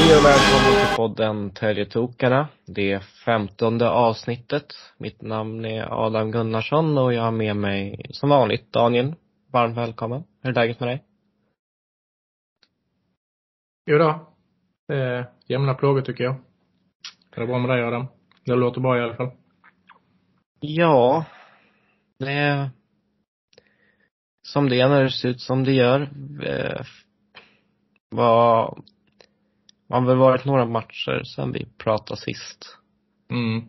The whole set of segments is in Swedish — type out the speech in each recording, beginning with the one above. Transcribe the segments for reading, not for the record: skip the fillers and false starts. Hej och välkommen till podden Telgetokarna. Det är 15:e avsnittet. Mitt namn är Adam Gunnarsson och jag har med mig som vanligt Daniel. Varmt välkommen. Hur är det läget med dig? Jo då. Jämna plågor tycker jag. Kan det vara med dig Adam? Det låter bra i alla fall. Ja. Det är som det är när det ser ut som det gör. Det har väl varit några matcher sedan vi pratade sist. Mm.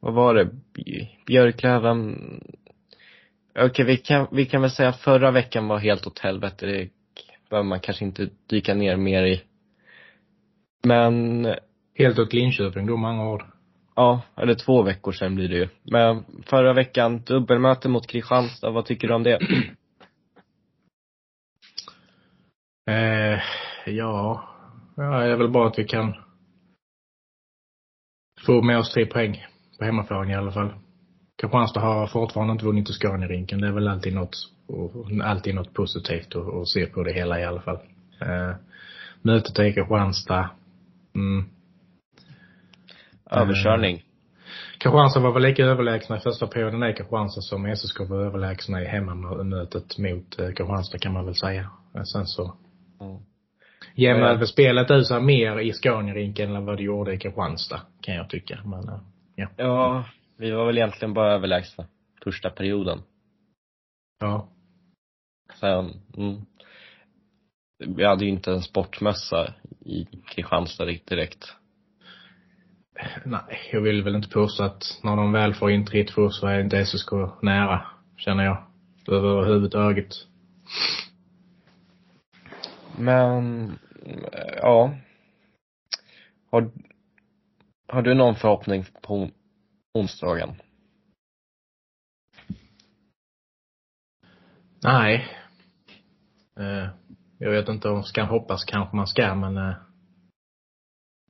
Vad var det? Björklöven. Okej, vi kan väl säga att förra veckan var helt åt helvete. Det behöver man kanske inte dyka ner mer i. Men helt åt Linköping då många år. Ja, eller 2 veckor sedan blir det ju. Men förra veckan, dubbelmöte mot Kristianstad. Vad tycker du om det? Ja, det är väl bara att vi kan få med oss 3 poäng på hemmaföring i alla fall. Kristianstad har fortfarande inte vunnit i Scaniarinken. Det är väl alltid något positivt att se på det hela i alla fall. Mötet i Kristianstad. Överkörning. Kristianstad var väl lika överlägsna i första perioden är Kristianstad som SSK var överlägsna i hemmamötet mot Kristianstad kan man väl säga. Sen så jämnade väl spelet ut sig mer i Scaniarinken än vad det gjorde i Kristianstad kan jag tycka. Men, ja, vi var väl egentligen bara överlägsna första perioden. Ja. Sen, vi hade ju inte en sportmössa i Kristianstad direkt. Nej, jag vill väl inte påstå att när de väl får in 3-2 så är inte SSK nära, känner jag. Överhuvudtaget. Men, ja. Har du någon förhoppning på onsdagen? Nej. Jag vet inte om man ska hoppas, kanske man ska, men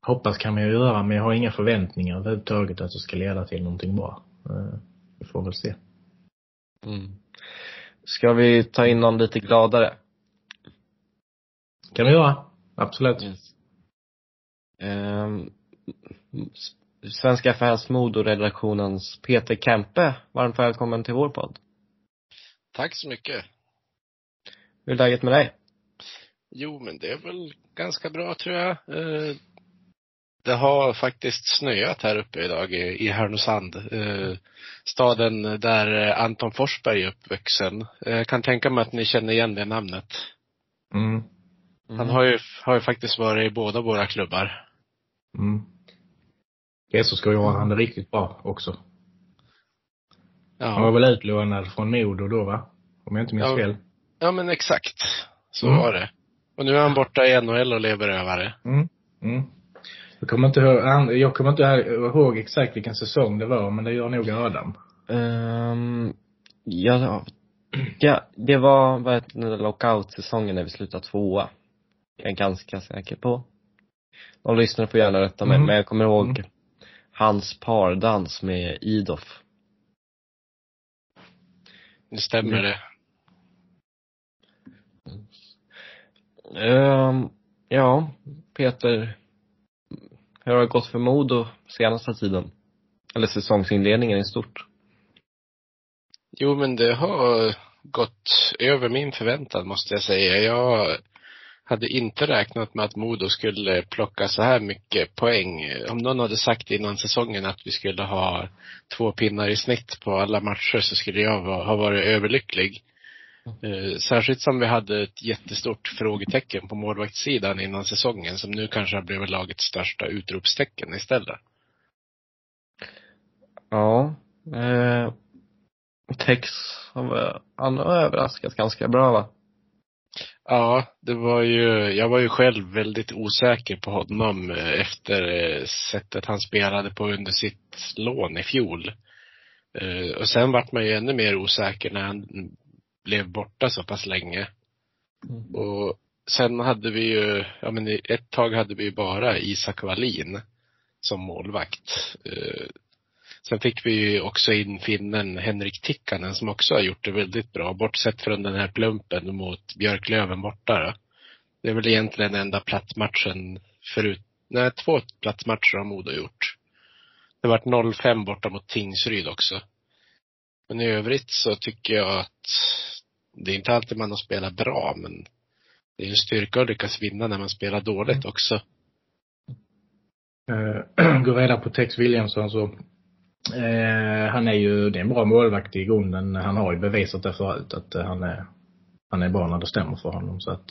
hoppas kan man göra, men jag har inga förväntningar överhuvudtaget att det ska leda till någonting bra. Vi får väl se. Ska vi ta in någon lite gladare? Kan vi göra, absolut. Yes. Svenska MoDo-redaktionens Peter Kempe, varmt välkommen till vår podd. Tack så mycket. Hur är läget med dig? Jo, men det är väl ganska bra tror jag. Det har faktiskt snöat här uppe idag i Härnösand. Staden där Anton Forsberg är uppvuxen. Jag kan tänka mig att ni känner igen det namnet. Han har ju faktiskt varit i båda våra klubbar. Det så ska jag ha. Han är riktigt bra också. Ja. Han var väl utlånad från MoDo då va? Om jag inte minns fel. Ja men exakt. Så var det. Och nu är han borta i NHL och lever över. Jag kommer inte ihåg exakt vilken säsong det var, men det gör nog Adam. Ja, det var en lockout-säsongen när vi slutade 2:a. Jag är ganska säker på. De lyssnar på gärna rätta mig, men jag kommer ihåg hans pardans med Idoff. Det stämmer det. Ja, Peter, hur har det gått för MoDo senaste tiden? Eller säsongsinledningen i stort? Jo, men det har gått över min förväntan måste jag säga. Jag hade inte räknat med att MoDo skulle plocka så här mycket poäng. Om någon hade sagt innan säsongen att vi skulle ha 2 pinnar i snitt på alla matcher så skulle jag ha varit överlycklig. Särskilt som vi hade ett jättestort frågetecken på målvaktssidan innan säsongen som nu kanske har blivit lagets största utropstecken istället. Ja, Tex har överraskat ganska bra va? Ja, jag var ju själv väldigt osäker på honom efter sättet han spelade på under sitt lån i fjol. Och sen vart man ju ännu mer osäker när han blev borta så pass länge. Och sen hade vi ju, ja men ett tag hade vi ju bara Isak Wallin som målvakt. Sen fick vi ju också in finnen Henrik Tikkanen som också har gjort det väldigt bra. Bortsett från den här plumpen mot Björklöven borta då. Det är väl egentligen den enda plattmatchen förut. Nej, 2 plattmatcher har MoDo gjort. Det var 0-5 borta mot Tingsryd också. Men i övrigt så tycker jag att det är inte alltid man har spelat bra, men det är en styrka att lyckas vinna när man spelar dåligt också. Går reda på Tex Williamson så han är ju, det är en bra målvakt i grunden. Han har ju bevisat det förut att han är bra när det stämmer för honom. Så att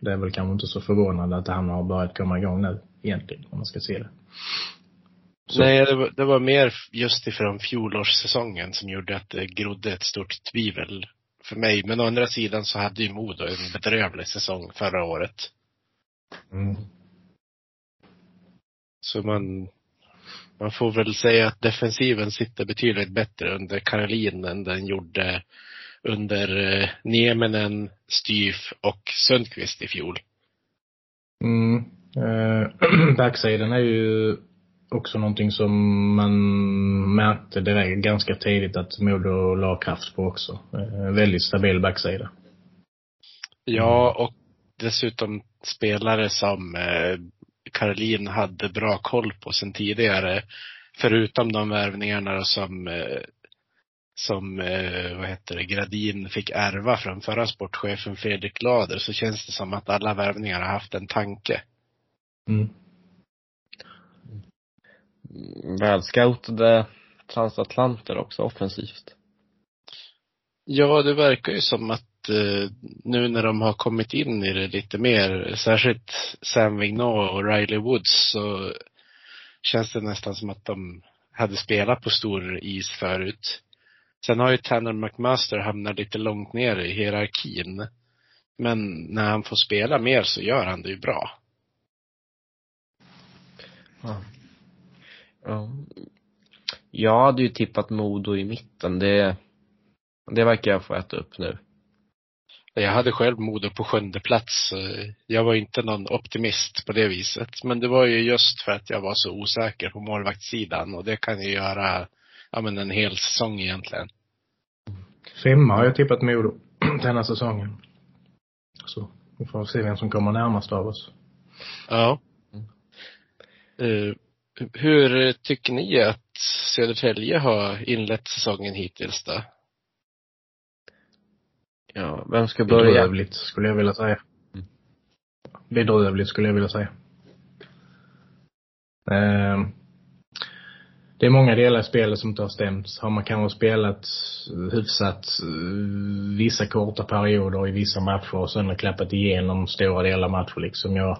det är väl kanske inte så förvånande att han har börjat komma igång nu egentligen, om man ska se det. Så. Nej, det var mer just ifrån fjolårssäsongen som gjorde att det grodde ett stort tvivel för mig. Men å andra sidan så hade ju MoDo en bedrövlig säsong förra året. Mm. Så man får väl säga att defensiven sitter betydligt bättre under Karolinen än den gjorde under Nieminen, Styf och Sundqvist i fjol. Mm. Backsidan är ju också någonting som man märkte direkt ganska tidigt att MoDo la kraft på också. Väldigt stabil backsida. Ja, och dessutom spelare som Karolin hade bra koll på sen tidigare. Förutom de värvningarna som Gradin fick ärva från förra sportchefen Fredrik Lader, så känns det som att alla värvningar har haft en tanke. Mm. Välscoutade transatlanter också offensivt. Ja, det verkar ju som att nu när de har kommit in i det lite mer, särskilt Sam Vignau och Riley Woods, så känns det nästan som att de hade spelat på stor is förut. Sen har ju Tanner McMaster hamnat lite långt ner i hierarkin, men när han får spela mer så gör han det ju bra. Ja. Jag hade ju tippat MoDo i mitten. Det verkar jag få äta upp nu. Jag hade själv MoDo på 7:e plats. Jag var inte någon optimist på det viset, men det var ju just för att jag var så osäker på målvaktssidan, och det kan ju göra en hel säsong egentligen. 5 har jag tippat MoDo den här säsongen. Så vi får se vem som kommer närmast av oss. Ja. Hur tycker ni att Södertälje har inlett säsongen hittills då? Ja, vem ska börja? Bedrövligt skulle jag vilja säga. Det är många delar i spelet som inte har stämt. Har man kanske spelat hyfsat vissa korta perioder i vissa matcher och sen har klappat igenom stora delar av matcher liksom. Jag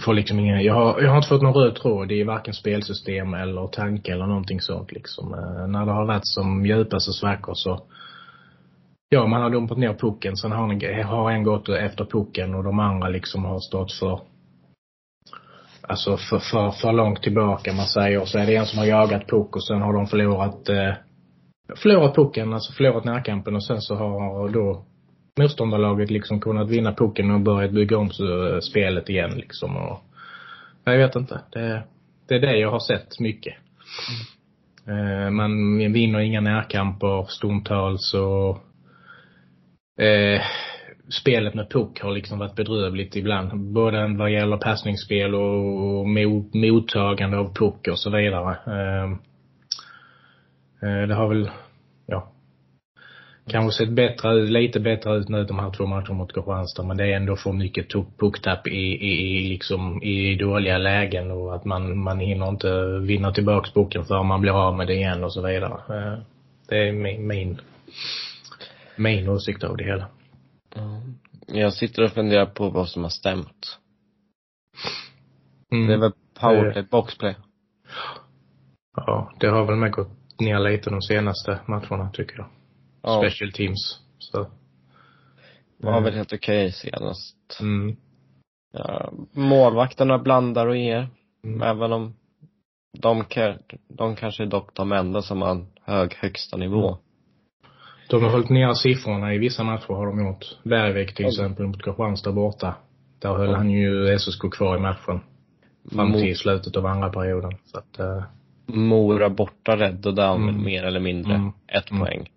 får liksom ingen, jag har inte fått någon röd tråd i varken spelsystem eller tanke eller någonting sånt liksom. När det har varit som djupaste svackor så man har dumpat ner pucken, sen har en gått efter pucken och de andra liksom har stått för långt tillbaka, man säger. Och så är det en som har jagat puck och sen har de förlorat pucken, alltså förlorat närkampen, och sen så har då motståndarlaget liksom kunnat vinna pucken och börjat bygga om spelet igen liksom. Och jag vet inte, det är det jag har sett mycket. Man vinner inga närkamper stundtals, och spelet med puck har liksom varit bedrövligt ibland, både vad gäller passningsspel och mottagande av puck och så vidare. Det har väl kanske sett lite bättre ut nu de här 2 matcherna mot Kofranstad, men det är ändå för mycket pucktapp i dåliga lägen, och att man hinner inte vinna tillbaka pucken för man blir av med det igen och så vidare. Det är min åsikt av det hela. Jag sitter och funderar på vad som har stämt. Det är väl powerplay, boxplay. Ja, det har väl med gått ner lite de senaste matcherna tycker jag. Ja. Special teams. Så. Det var väl helt okej senast. Mm. Ja, målvakterna blandar och ger. Även om de kanske är dock de enda som har en högsta nivå. De har hållit ner siffrorna i vissa matcher har de gjort. Västervik till exempel mot Kofranstad borta. Där höll han ju SSK kvar i matchen. Fram till slutet av andra perioden. Så att, Mora borta räddade mer eller mindre ett poäng.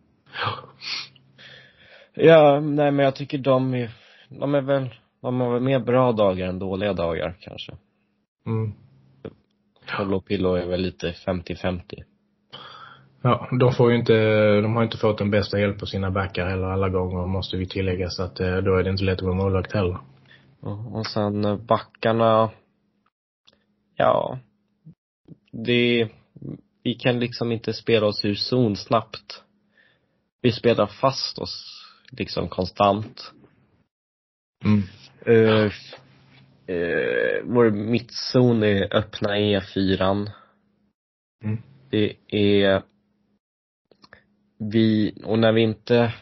Ja, nej, men jag tycker de har väl mer bra dagar än dåliga dagar kanske. Polo Pillo är väl lite 50-50. Ja, de har inte fått den bästa hjälp på sina backar heller alla gånger, måste vi tillägga, så att då är det inte lätt att vara målvakt heller. Och sen backarna, ja, vi kan liksom inte spela oss ur zon snabbt. Vi spelar fast oss liksom konstant. Vår mittzon är öppna E4. Det är vi, och när vi inte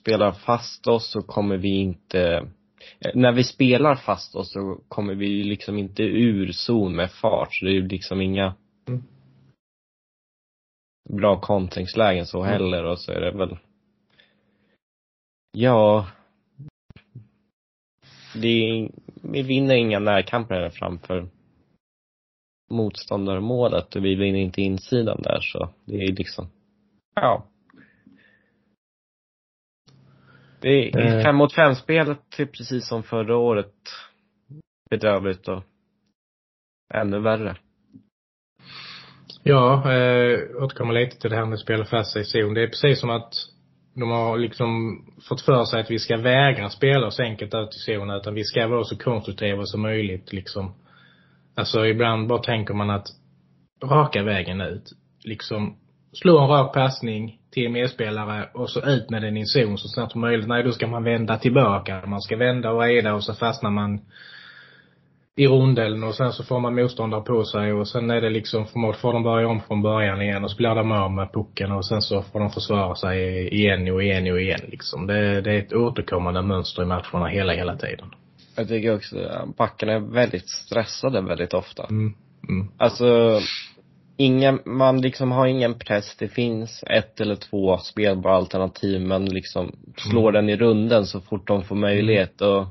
spelar fast oss så kommer vi inte, när vi spelar fast oss så kommer vi liksom inte ur zon med fart, så det är ju liksom inga bra kontringslägen så heller. Och så är det väl, ja, vi vinner inga närkamper framför motståndarmålet, och vi vinner inte insidan där, så det är liksom, ja, det är 5-mot-5-spelet är precis som förra året bedrövligt och ännu värre. Ja, återkommer lite till det här med spela fast sig i zon. Det är precis som att de har liksom fått för sig att vi ska vägra spela oss enkelt ut i zon, utan vi ska vara så konstruktiva som möjligt liksom. Alltså ibland bara tänker man att raka vägen ut. Liksom slå en rak passning till medspelare och så ut med den i zon så snart som möjligt. Nej, då ska man vända tillbaka. Man ska vända och reda, och så fastnar man i rondellen, och sen så får man motståndare på sig, och sen är det liksom får de börja om från början igen, och så blir de av med pucken, och sen så får de försvara sig igen liksom. Det är ett återkommande mönster i matcherna hela tiden. Jag tycker också att backarna är väldigt stressade väldigt ofta. Alltså man liksom har ingen press. Det finns ett eller två spelbara alternativ, men liksom slår den i runden så fort de får möjlighet, och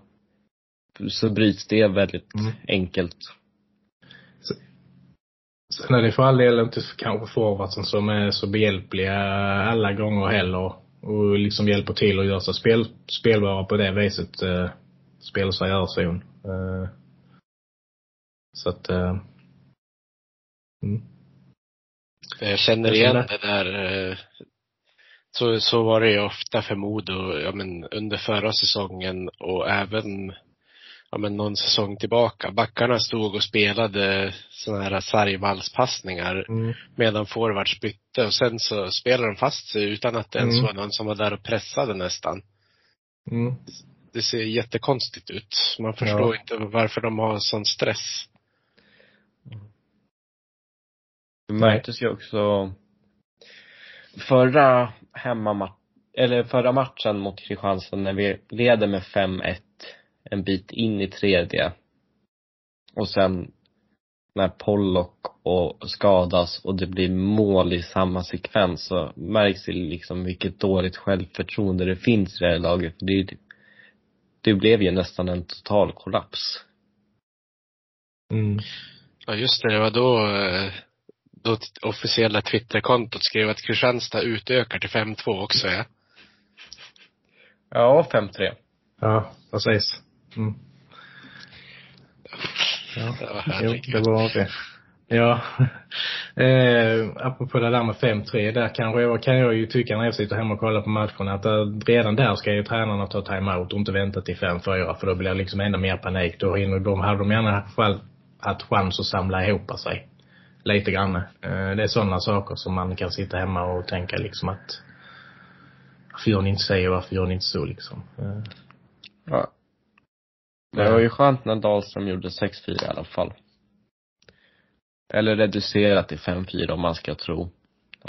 så bryts det väldigt enkelt. Sen är det för all del inte kanske forwardsen som är så behjälpliga alla gånger heller, och liksom hjälper till och gör sig spelbara på det viset, spelar sig i örzon. Så att jag känner igen det där. Så var det ju ofta för MoDo, ja, men under förra säsongen, och även, ja, men någon säsong tillbaka. Backarna stod och spelade sådana här sargvallspassningar medan forwards bytte, och sen så spelade de fast sig utan att det ens var någon som var där och pressade nästan. Det ser jättekonstigt ut. Man förstår inte varför de har sån stress. Det märktes ju också förra matchen mot Kristianstad, när vi leder med 5-1 en bit in i tredje, och sen när Pollock och skadas och det blir mål i samma sekvens, så märks det liksom vilket dåligt självförtroende det finns i det här laget. Det blev ju nästan en total kollaps. Ja, just det. Det var då officiella Twitterkontot skrev att Kristianstad utökar till 5-2 också. Ja, ja, 5-3. Ja, precis. Ja, det var det. Ja, apropå det där med 5-3, där kan jag ju tycka när jag sitter hemma och kollar på matchen att redan där ska ju tränarna ta timeout och inte vänta till 5-4, för då blir det liksom ännu mer panik. Då hinner de, hade de gärna haft chans att samla ihop sig lite grann. Det är sådana saker som man kan sitta hemma och tänka liksom att varför gör ni inte säger, varför gör ni inte så liksom. Ja. Det var ju skönt när Dahlström gjorde 6-4 i alla fall. Eller reducerat till 5-4 om man ska tro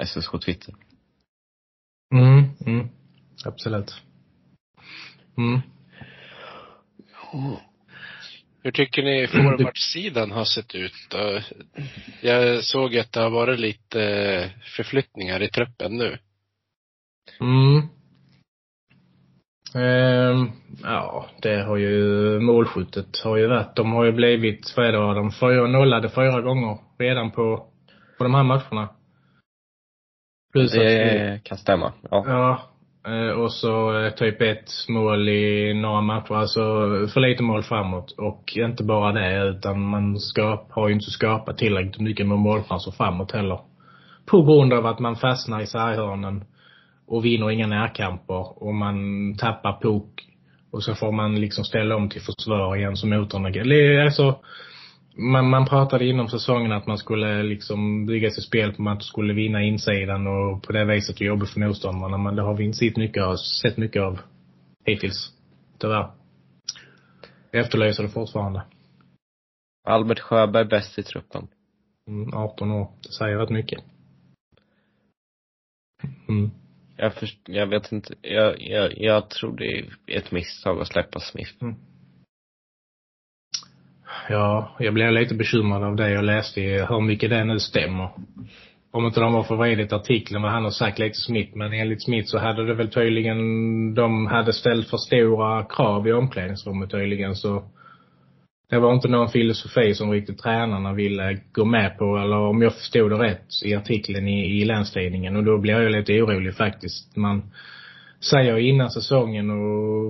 SSK Twitter. Absolut. Hur tycker ni forwardsidan har sett ut? Jag såg att det har varit lite förflyttningar i truppen nu. Ja, det har ju målskyttet har ju varit. De har ju blivit, vad är det, de nollade 4 gånger redan på på de här matcherna. Plus att vi kan stämma. Ja. Och så typ ett mål i några matcher. Alltså för lite mål framåt. Och inte bara det, utan man har ju inte skapat tillräckligt mycket med målchanser framåt heller. På grund av att man fastnar i särhörnen och vinner inga närkamper. Och man tappar pok. Och så får man liksom ställa om till försvar igen som motorn. Alltså, man pratade inom säsongen att man skulle liksom bygga sig spel på att man skulle vinna insidan. Och på det viset jobba för motståndarna. Men det har vi inte sett mycket av hittills. Tyvärr. Jag efterlöser det fortfarande. Albert Sjöberg bäst i truppen. 18 år. Det säger rätt mycket. Mm. Jag vet inte. Jag tror det är ett misstag att släppa Smith. Mm. Ja, jag blev lite bekymrad av det jag läste, hur mycket det nu stämmer. Om inte de var förvridet artikeln vad han har sagt lite Smith, men enligt Smith så hade det väl tydligen, de hade ställt för stora krav i omklädningsrummet tydligen, så det var inte någon filosofi som riktigt tränarna ville gå med på, eller om jag förstod det rätt i artikeln i Länstidningen, och då blev jag lite orolig faktiskt. Man säger innan säsongen och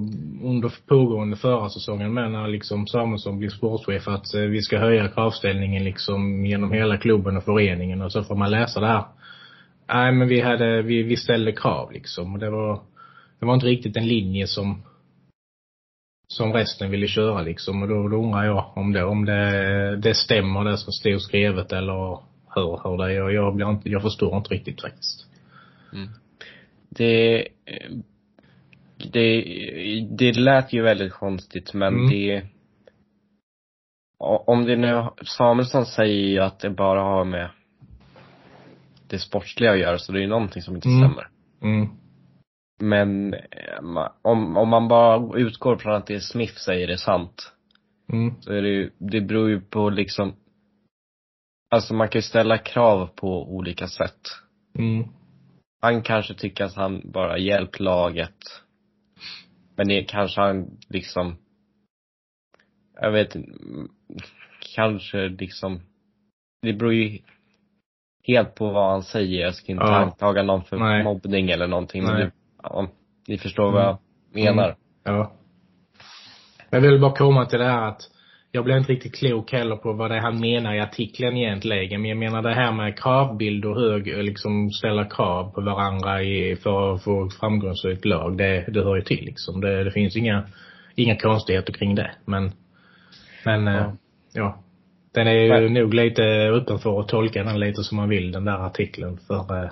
under pågående förra säsongen, men när liksom Samuelsson blir sportchef, att vi ska höja kravställningen liksom genom hela klubben och föreningen, och så får man läsa det här. Nej, men vi ställde krav liksom, och det var inte riktigt en linje som resten ville köra liksom, och då undrar jag om det stämmer det som stod skrivet eller hur det är. Jag förstår inte riktigt faktiskt. Mm. Det lät ju väldigt konstigt, men det, om det nu, Samuelsson säger ju att det bara har med det sportsliga att göra, så det är ju någonting som inte stämmer. Mm. Men om man bara utgår från att det är Smith säger det är sant, så är det ju, det beror ju på liksom, alltså man kan ju ställa krav på olika sätt. Mm. Han kanske tycker att han bara hjälpt laget. Men det kanske han liksom, jag vet inte, kanske liksom, det beror ju helt på vad han säger. Jag ska inte anklaga någon för mobbning eller någonting. Men ni förstår vad jag menar. Ja. Jag vill bara komma till det här att jag blev inte riktigt klok heller på vad det han menar i artikeln egentligen. Men jag menar det här med kravbild och liksom ställa krav på varandra för att få framgångsrikt lag. Det hör ju till liksom. Det finns inga konstigheter kring det. Men den är ju nog lite utanför att tolka den lite som man vill, den där artikeln. För,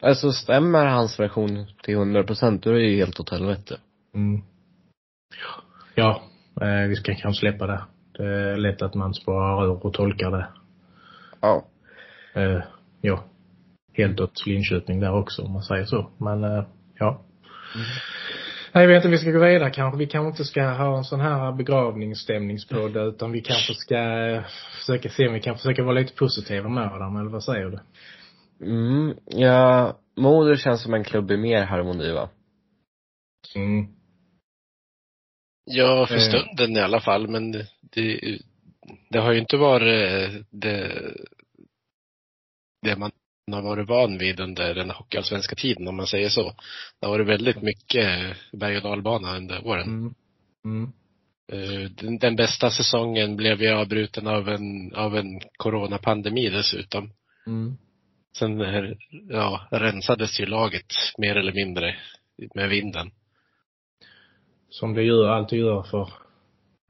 alltså stämmer hans version till 100%, då är det ju helt åt helvete. Mm. Ja. Vi ska kanske släppa det. Det är lätt att man sparar och tolkar det. Ja. Ja. Helt åt Linköping där också, om man säger så. Men ja. Mm. Nej, jag vet inte, vi ska gå vidare kanske. Vi kanske inte ska ha en sån här begravningsstämningspodd, utan vi kanske ska försöka se om vi kan försöka vara lite positiva med dem, eller vad säger du? Mm, ja. MoDo känns som en klubb i mer harmoni, va? Mm. Ja, för stunden i alla fall, men det har ju inte varit det man har varit van vid under den hockeyallsvenska tiden, om man säger så. Det har varit väldigt mycket berg- och dalbana under åren. Mm. Mm. Den bästa säsongen blev ju avbruten av en coronapandemi dessutom. Mm. Sen rensades ju laget mer eller mindre med vinden. Som det gör, alltid gör för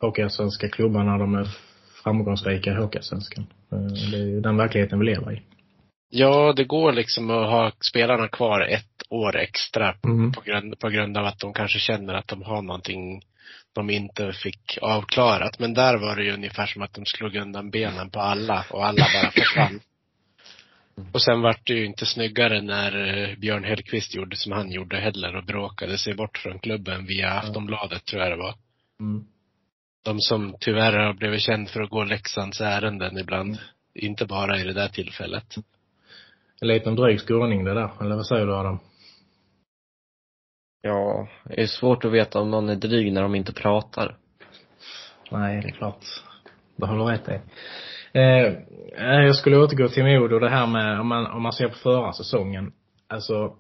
hockeyallsvenska klubbarna, de är framgångsrika i hockeyallsvenskan. Det är ju den verkligheten vi lever i. Ja, det går liksom att ha spelarna kvar ett år extra på grund av att de kanske känner att de har någonting de inte fick avklarat. Men där var det ju ungefär som att de slog undan benen på alla och alla bara försvann. Och sen var det ju inte snyggare när Björn Hellqvist gjorde som han gjorde heller och bråkade sig bort från klubben via Aftonbladet, tror jag det var. Mm. De som tyvärr har blivit känd för att gå Leksands ärenden ibland, inte bara i det där tillfället. En liten dryg skåning det där, eller vad säger du, Adam? Ja, det är svårt att veta om någon är dryg när de inte pratar. Nej, det är klart. Det håller rätt i. Jag skulle återgå till MoDo och det här med om man ser på förra säsongen. Alltså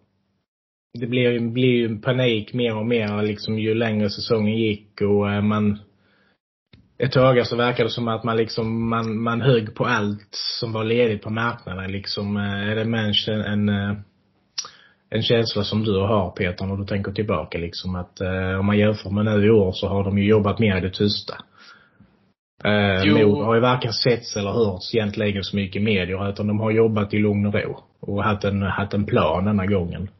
det blir ju en panik mer och mer liksom ju längre säsongen gick, och man ett tag så verkade det som att man liksom man högg på allt som var ledigt på marknaden liksom. Är det människan en känsla som du har, Peter, när du tänker tillbaka liksom, att om man jämför med nu i år så har de ju jobbat mer i det tysta. MoDo har ju varken setts eller hörts egentligen så mycket i media, utan de har jobbat i lugn och ro och haft en plan denna gången.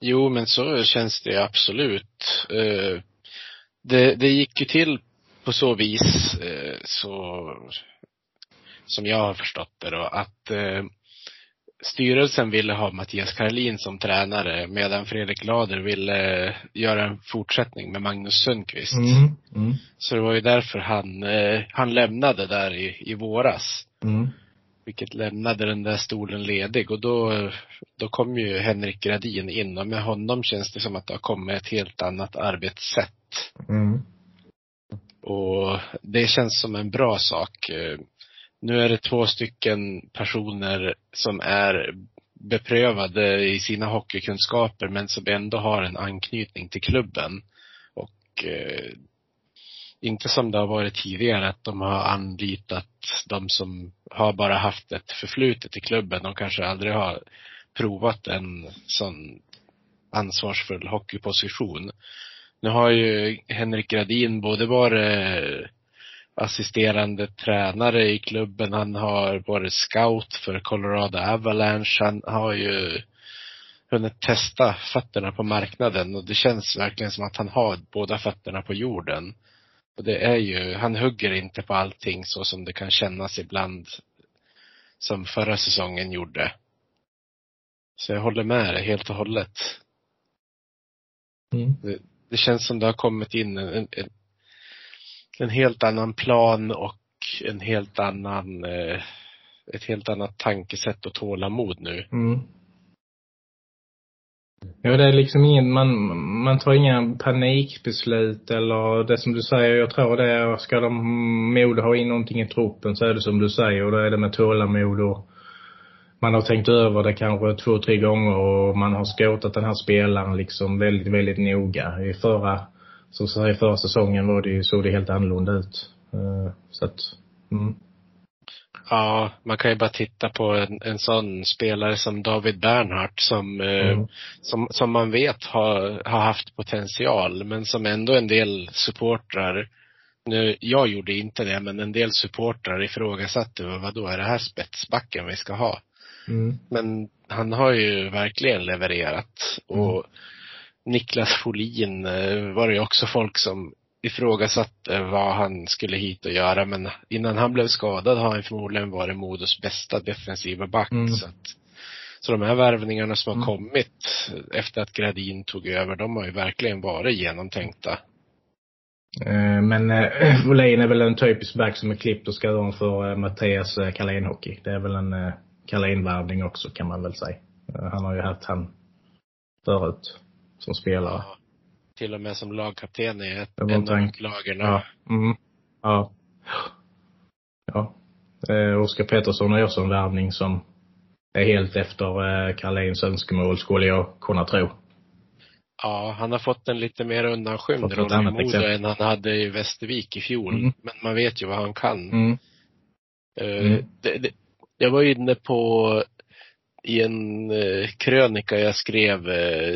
Jo, men så känns det absolut. Det gick ju till på så vis, så som jag har förstått det då, att styrelsen ville ha Mattias Karolin som tränare, medan Fredrik Lader ville göra en fortsättning med Magnus Sundqvist. Så det var ju därför han lämnade där i våras. Vilket lämnade den där stolen ledig. Och då kom ju Henrik Gradin in. Och med honom känns det som att det har kommit ett helt annat arbetssätt. Och det känns som en bra sak. Nu är det 2 stycken personer som är beprövade i sina hockeykunskaper, men som ändå har en anknytning till klubben. Och inte som det har varit tidigare, att de har anlitat de som har bara haft ett förflutet i klubben. De kanske aldrig har provat en sån ansvarsfull hockeyposition. Nu har ju Henrik Gradin både varit assisterande tränare i klubben, han har varit scout för Colorado Avalanche, han har ju hunnit testa fötterna på marknaden, och det känns verkligen som att han har båda fötterna på jorden. Och det är ju, han hugger inte på allting så som det kan kännas ibland, som förra säsongen gjorde. Så jag håller med dig helt och hållet. Det känns som det har kommit in en helt annan plan och en helt annan ett helt annat tankesätt och tålamod nu. Ja, det är liksom ingen, man tar inga panikbeslut eller det som du säger. Jag tror det är, ska de MoDo ha in någonting i truppen så är det som du säger, och då är det med tålamod, och man har tänkt över det kanske 2-3 gånger och man har skottat den här spelaren liksom väldigt, väldigt noga. I förra säsongen var det ju, såg det helt annorlunda ut. Så att, ja, man kan ju bara titta på en sån spelare som David Bernhardt som man vet har haft potential, men som ändå en del supportrar, nu jag gjorde inte det, men en del supportrar ifrågasatte, vadå, är det här spetsbacken vi ska ha? Men han har ju verkligen levererat, och Niklas Folin var det ju också folk som ifrågasatte vad han skulle hit och göra, men innan han blev skadad har han förmodligen varit MoDos bästa defensiva back. Så de här värvningarna som har kommit efter att Gradin tog över, de har ju verkligen varit genomtänkta. Men Folin är väl en typisk back som är klippt och skadan för Mattias Karlén-hockey. Det är väl en Karlén-värvning också, kan man väl säga. Han har ju haft han förut som spelare. Ja, till och med som lagkapten i en av lagen. Ja. Oskar Pettersson har också en värvning som är helt efter Karlins önskemål, skulle jag kunna tro. Ja, han har fått en lite mer undanskymd roll i MoDo än han hade i Västervik i fjol. Men man vet ju vad han kan. Jag var inne på i en krönika jag skrev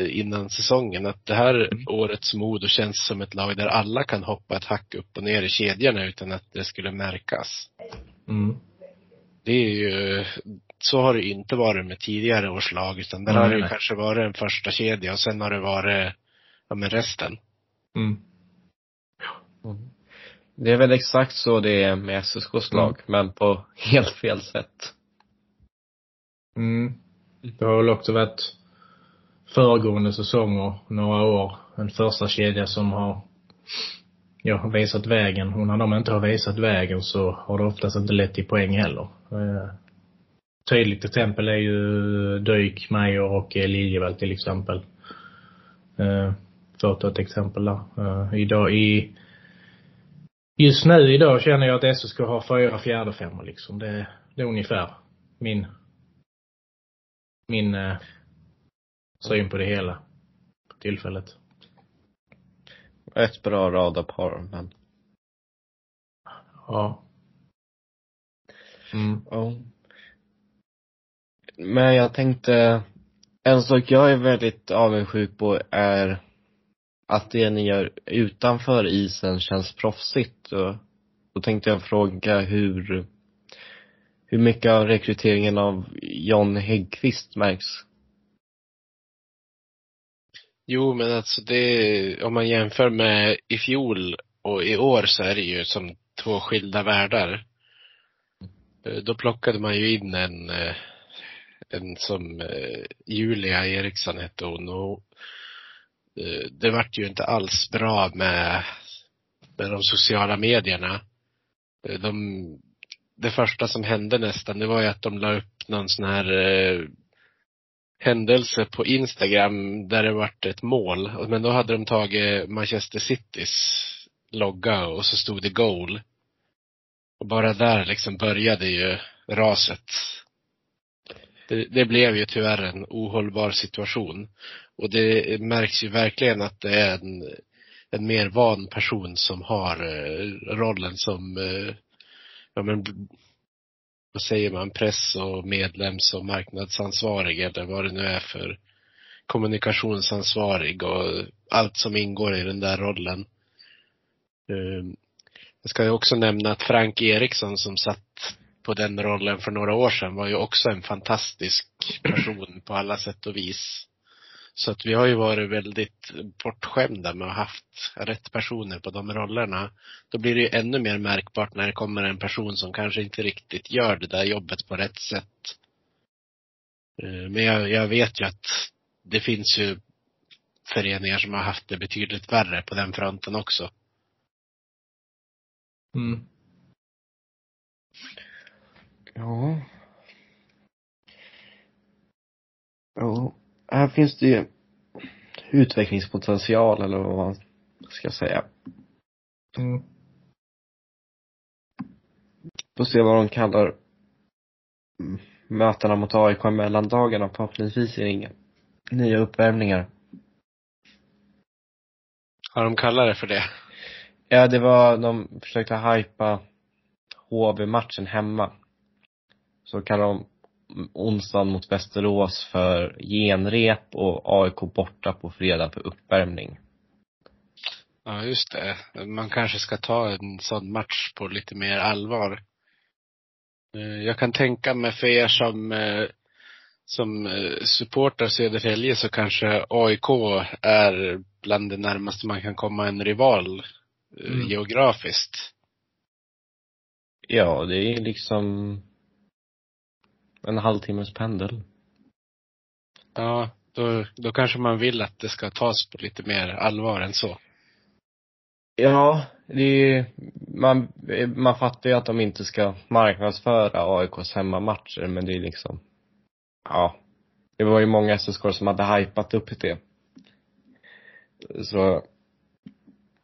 innan säsongen att det här årets MoDo känns som ett lag där alla kan hoppa ett hack upp och ner i kedjorna utan att det skulle märkas. Det är ju, så har det inte varit med tidigare års lag, utan där har det kanske varit en första kedja och sen har det varit med resten. Det är väl exakt så det är med SSKs lag, men på helt fel sätt. Det har väl också varit föregående säsonger några år en första kedja som har visat vägen, och när de inte har visat vägen så har det oftast inte lett till poäng heller. Tydligt exempel är ju Dyk, Meyer och Liljevall till exempel, för att ta ett exempel där. Idag i just nu idag känner jag att SSK har 4 4/5 liksom. Det är ungefär min syn på det hela på tillfället. Ett bra radarpar, men ja. Mm. Ja. Men jag tänkte, en sak jag är väldigt avundsjuk på är att det ni gör utanför isen känns proffsigt. Och då tänkte jag fråga hur mycket av rekryteringen av John Häggqvist märks? Jo, men alltså det, om man jämför med i fjol och i år, så är det ju som två skilda världar. Då plockade man ju in en som Julia Eriksson hette hon, och det vart ju inte alls bra med de sociala medierna. Det första som hände nästan, det var ju att de la upp någon sån här händelse på Instagram där det vart ett mål. Men då hade de tagit Manchester Citys logga och så stod det goal. Och bara där liksom började ju raset. Det blev ju tyvärr en ohållbar situation. Och det märks ju verkligen att det är en mer van person som har rollen som vad säger man, press- och medlems- och marknadsansvarig, eller vad det nu är för kommunikationsansvarig och allt som ingår i den där rollen. Jag ska ju också nämna att Frank Eriksson som satt på den rollen för några år sedan var ju också en fantastisk person på alla sätt och vis. Så att vi har ju varit väldigt bortskämda med att ha haft rätt personer på de rollerna. Då blir det ju ännu mer märkbart när det kommer en person som kanske inte riktigt gör det där jobbet på rätt sätt. Men jag vet ju att det finns ju föreningar som har haft det betydligt värre på den fronten också. Mm. Ja. Ja. Här finns det ju utvecklingspotential, eller vad man ska säga. Mm. Får se vad de kallar mötena mot AIK mellan dagarna. Förhoppningsvis är det inga nya uppvärmningar. Har de kallat det för det? Ja, det var, de försökte hypa HV-matchen hemma. Så kallar de onsdag mot Västerås för genrep och AIK borta på fredag för uppvärmning. Ja, just det. Man kanske ska ta en sån match på lite mer allvar. Jag kan tänka mig för er som supportar Södertälje, så kanske AIK är bland det närmaste man kan komma en rival geografiskt. Ja, det är liksom en halvtimmes pendel. Ja, då kanske man vill att det ska tas på lite mer allvar än så. Ja, det är, man fattar ju att de inte ska marknadsföra AIKs hemmamatcher, men det är liksom, ja, det var ju många SSK som hade hypat upp det. Så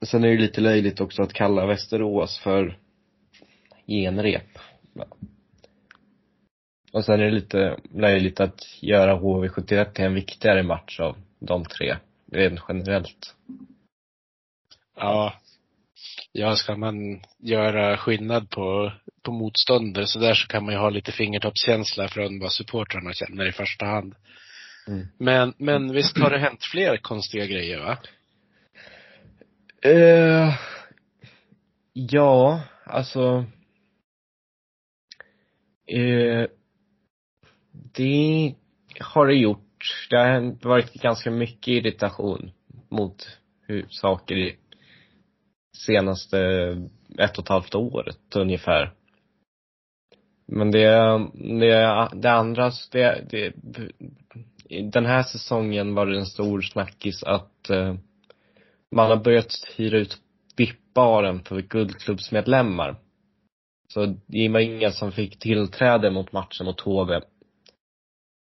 sen är det ju lite löjligt också att kalla Västerås för genrep. Ja. Och sen är det lite löjligt att göra HV71 till en viktigare match av de tre, rent generellt. Ja, ska man göra skillnad på motståndare så där, så kan man ju ha lite fingertoppskänsla från vad supportrarna känner i första hand. Mm. Men visst har det hänt fler konstiga grejer, va? Ja, alltså det har det gjort. Det har varit ganska mycket irritation mot hur saker i senaste 1,5 året ungefär. Men det andra, den här säsongen var det en stor snackis att man har börjat hyra ut VIP-baren för guldklubbsmedlemmar. Så det var inga som fick tillträde mot matchen mot HV.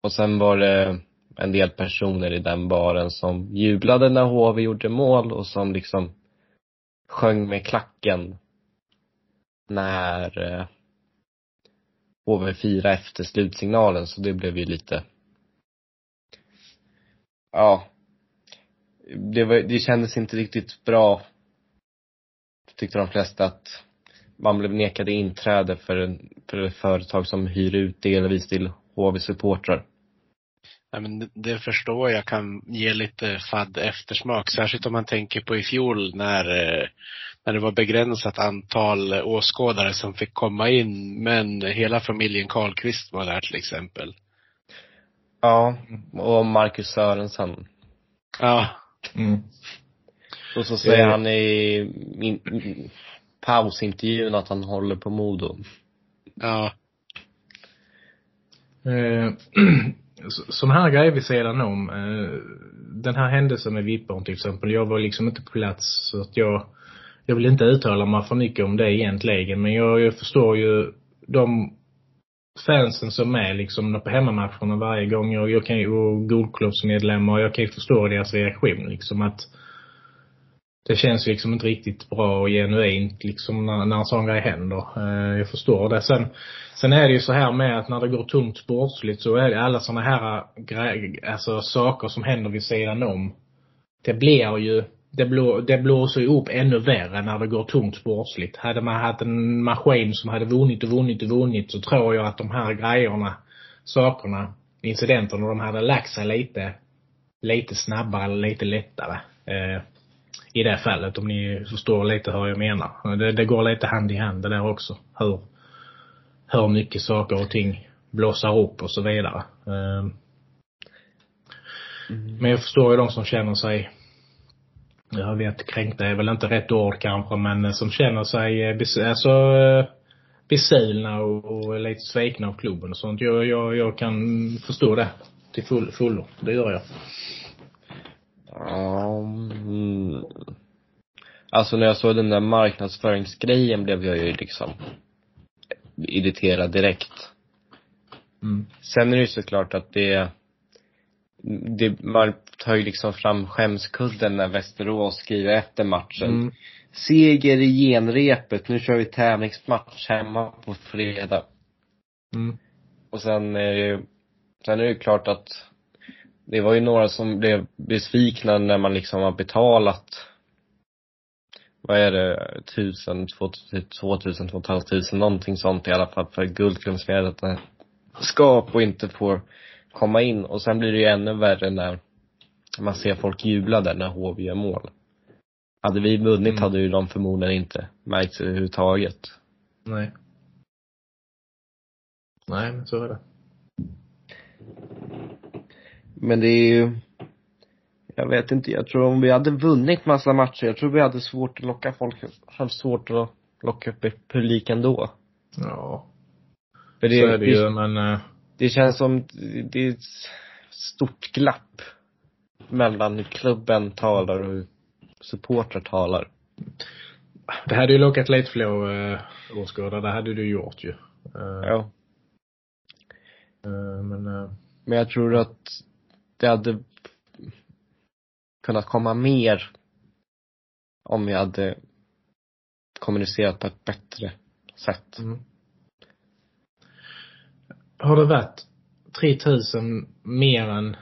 Och sen var det en del personer i den baren som jublade när HV gjorde mål och som liksom sjöng med klacken när HV4 efter slutsignalen. Så det blev ju lite... Ja, det kändes inte riktigt bra, tyckte de flesta, att man blev nekad inträde för ett företag som hyr ut delvis till HV-supportrar. Nej, men det förstår jag kan ge lite fadd eftersmak. Särskilt om man tänker på i fjol när det var begränsat antal åskådare som fick komma in. Men hela familjen Karlqvist var där till exempel. Ja, och Marcus Sörensson. Ja. Mm. Och så säger han i pausintervjun att han håller på MoDo. Ja. Sådana här grejer vi sedan om. Den här händelsen med Vippern till exempel. Jag var liksom inte på plats, så att jag vill inte uttala mig för mycket om det egentligen. Men jag förstår ju de fansen som är liksom på hemmamatcherna varje gång. Jag kan ju, och godklubbsmedlemmar, jag kan ju förstå deras reaktion liksom, att det känns liksom inte riktigt bra och genuint liksom när sån grej händer. Jag förstår det. Sen är det ju så här med att när det går tungt sportsligt, så är det alla såna här alltså saker som händer vid sidan om. Det blir ju det blåser ju upp ännu värre när det går tungt sportsligt. Hade man haft en maskin som hade vunnit, så tror jag att de här grejerna, sakerna, incidenterna, de hade lagt sig lite snabbare, lite lättare. I det fallet, om ni förstår lite hur jag menar. Det går lite hand i hand det där också. Hur mycket saker och ting blåsar upp och så vidare. Men jag förstår ju de som känner sig, jag vet, kränkta är väl inte rätt ord kanske, men som känner sig besilna och lite svikna av klubben och sånt. Jag kan förstå det till fullo. Det gör jag. Alltså när jag såg den där marknadsföringsgrejen blev jag ju liksom irriterad direkt. Sen är det ju såklart att det man tar ju liksom fram skämskudden när Västerås skriver efter matchen. Seger i genrepet, nu kör vi tävlingsmatch hemma på fredag. Och sen är det ju klart att det var ju några som blev besvikna när man liksom har betalat, vad är det, 2000, 2500, någonting sånt i alla fall, för guldklubbsmedlemskap och inte får komma in. Och sen blir det ju ännu värre när man ser folk jubla där när HV gör mål. Hade vi vunnit hade ju de förmodligen inte märkt överhuvudtaget. Nej, men så är det. Men det är ju, jag vet inte, jag tror om vi hade vunnit massa matcher, jag tror vi hade svårt att locka folk, haft svårt att locka upp i publiken då. Ja. För det, så är det ju, men det känns som det är ett stort glapp mellan hur klubben talar och hur supportrar talar. Det hade ju lockat lite fler åskådare, det hade du gjort ju. Ja. Men jag tror att det hade kunnat komma mer om jag hade kommunicerat på ett bättre sätt. Har det varit 3000 mer än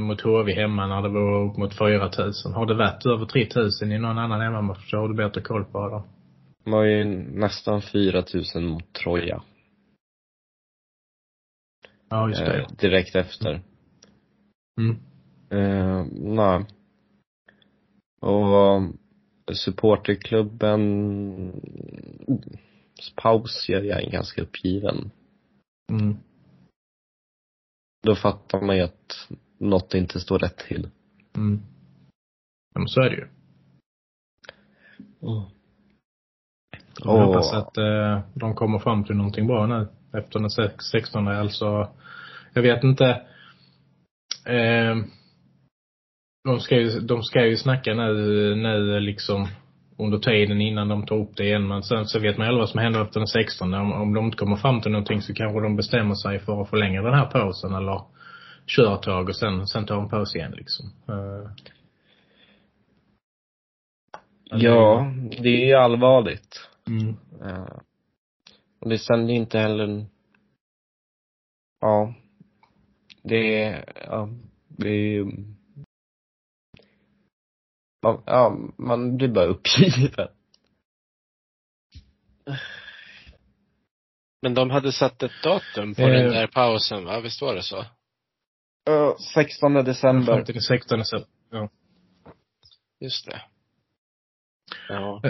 mot HV hemma när det var upp mot 4000? Har det varit över 3000 i någon annan hemma, så har du bättre koll på det. Det var ju nästan 4000 mot Troja. Ja, just det. Direkt efter. Nej. Och supporterklubben paus gör jag en ganska uppgiven. Då fattar man ju att något inte står rätt till. Ja, men så är det ju. Jag hoppas att de kommer fram till någonting bra nu efter den 16. Alltså, jag vet inte. De ska ju snacka nu liksom under tiden innan de tar upp det igen. Men sen så vet man ju vad som händer efter den 16. Om de inte kommer fram till någonting, så kanske de bestämmer sig för att förlänga den här pausen eller köra ett tag och sen tar de paus igen liksom. Ja, det är ju allvarligt. Mm. Ja. Och det sänder inte heller... Ja. Det är... Ja, det är... Ja, man blir bara uppgiven. Men de hade satt ett datum på den där pausen, va? Visst var det så? 16 december. 16 december, ja. Just det. Ja.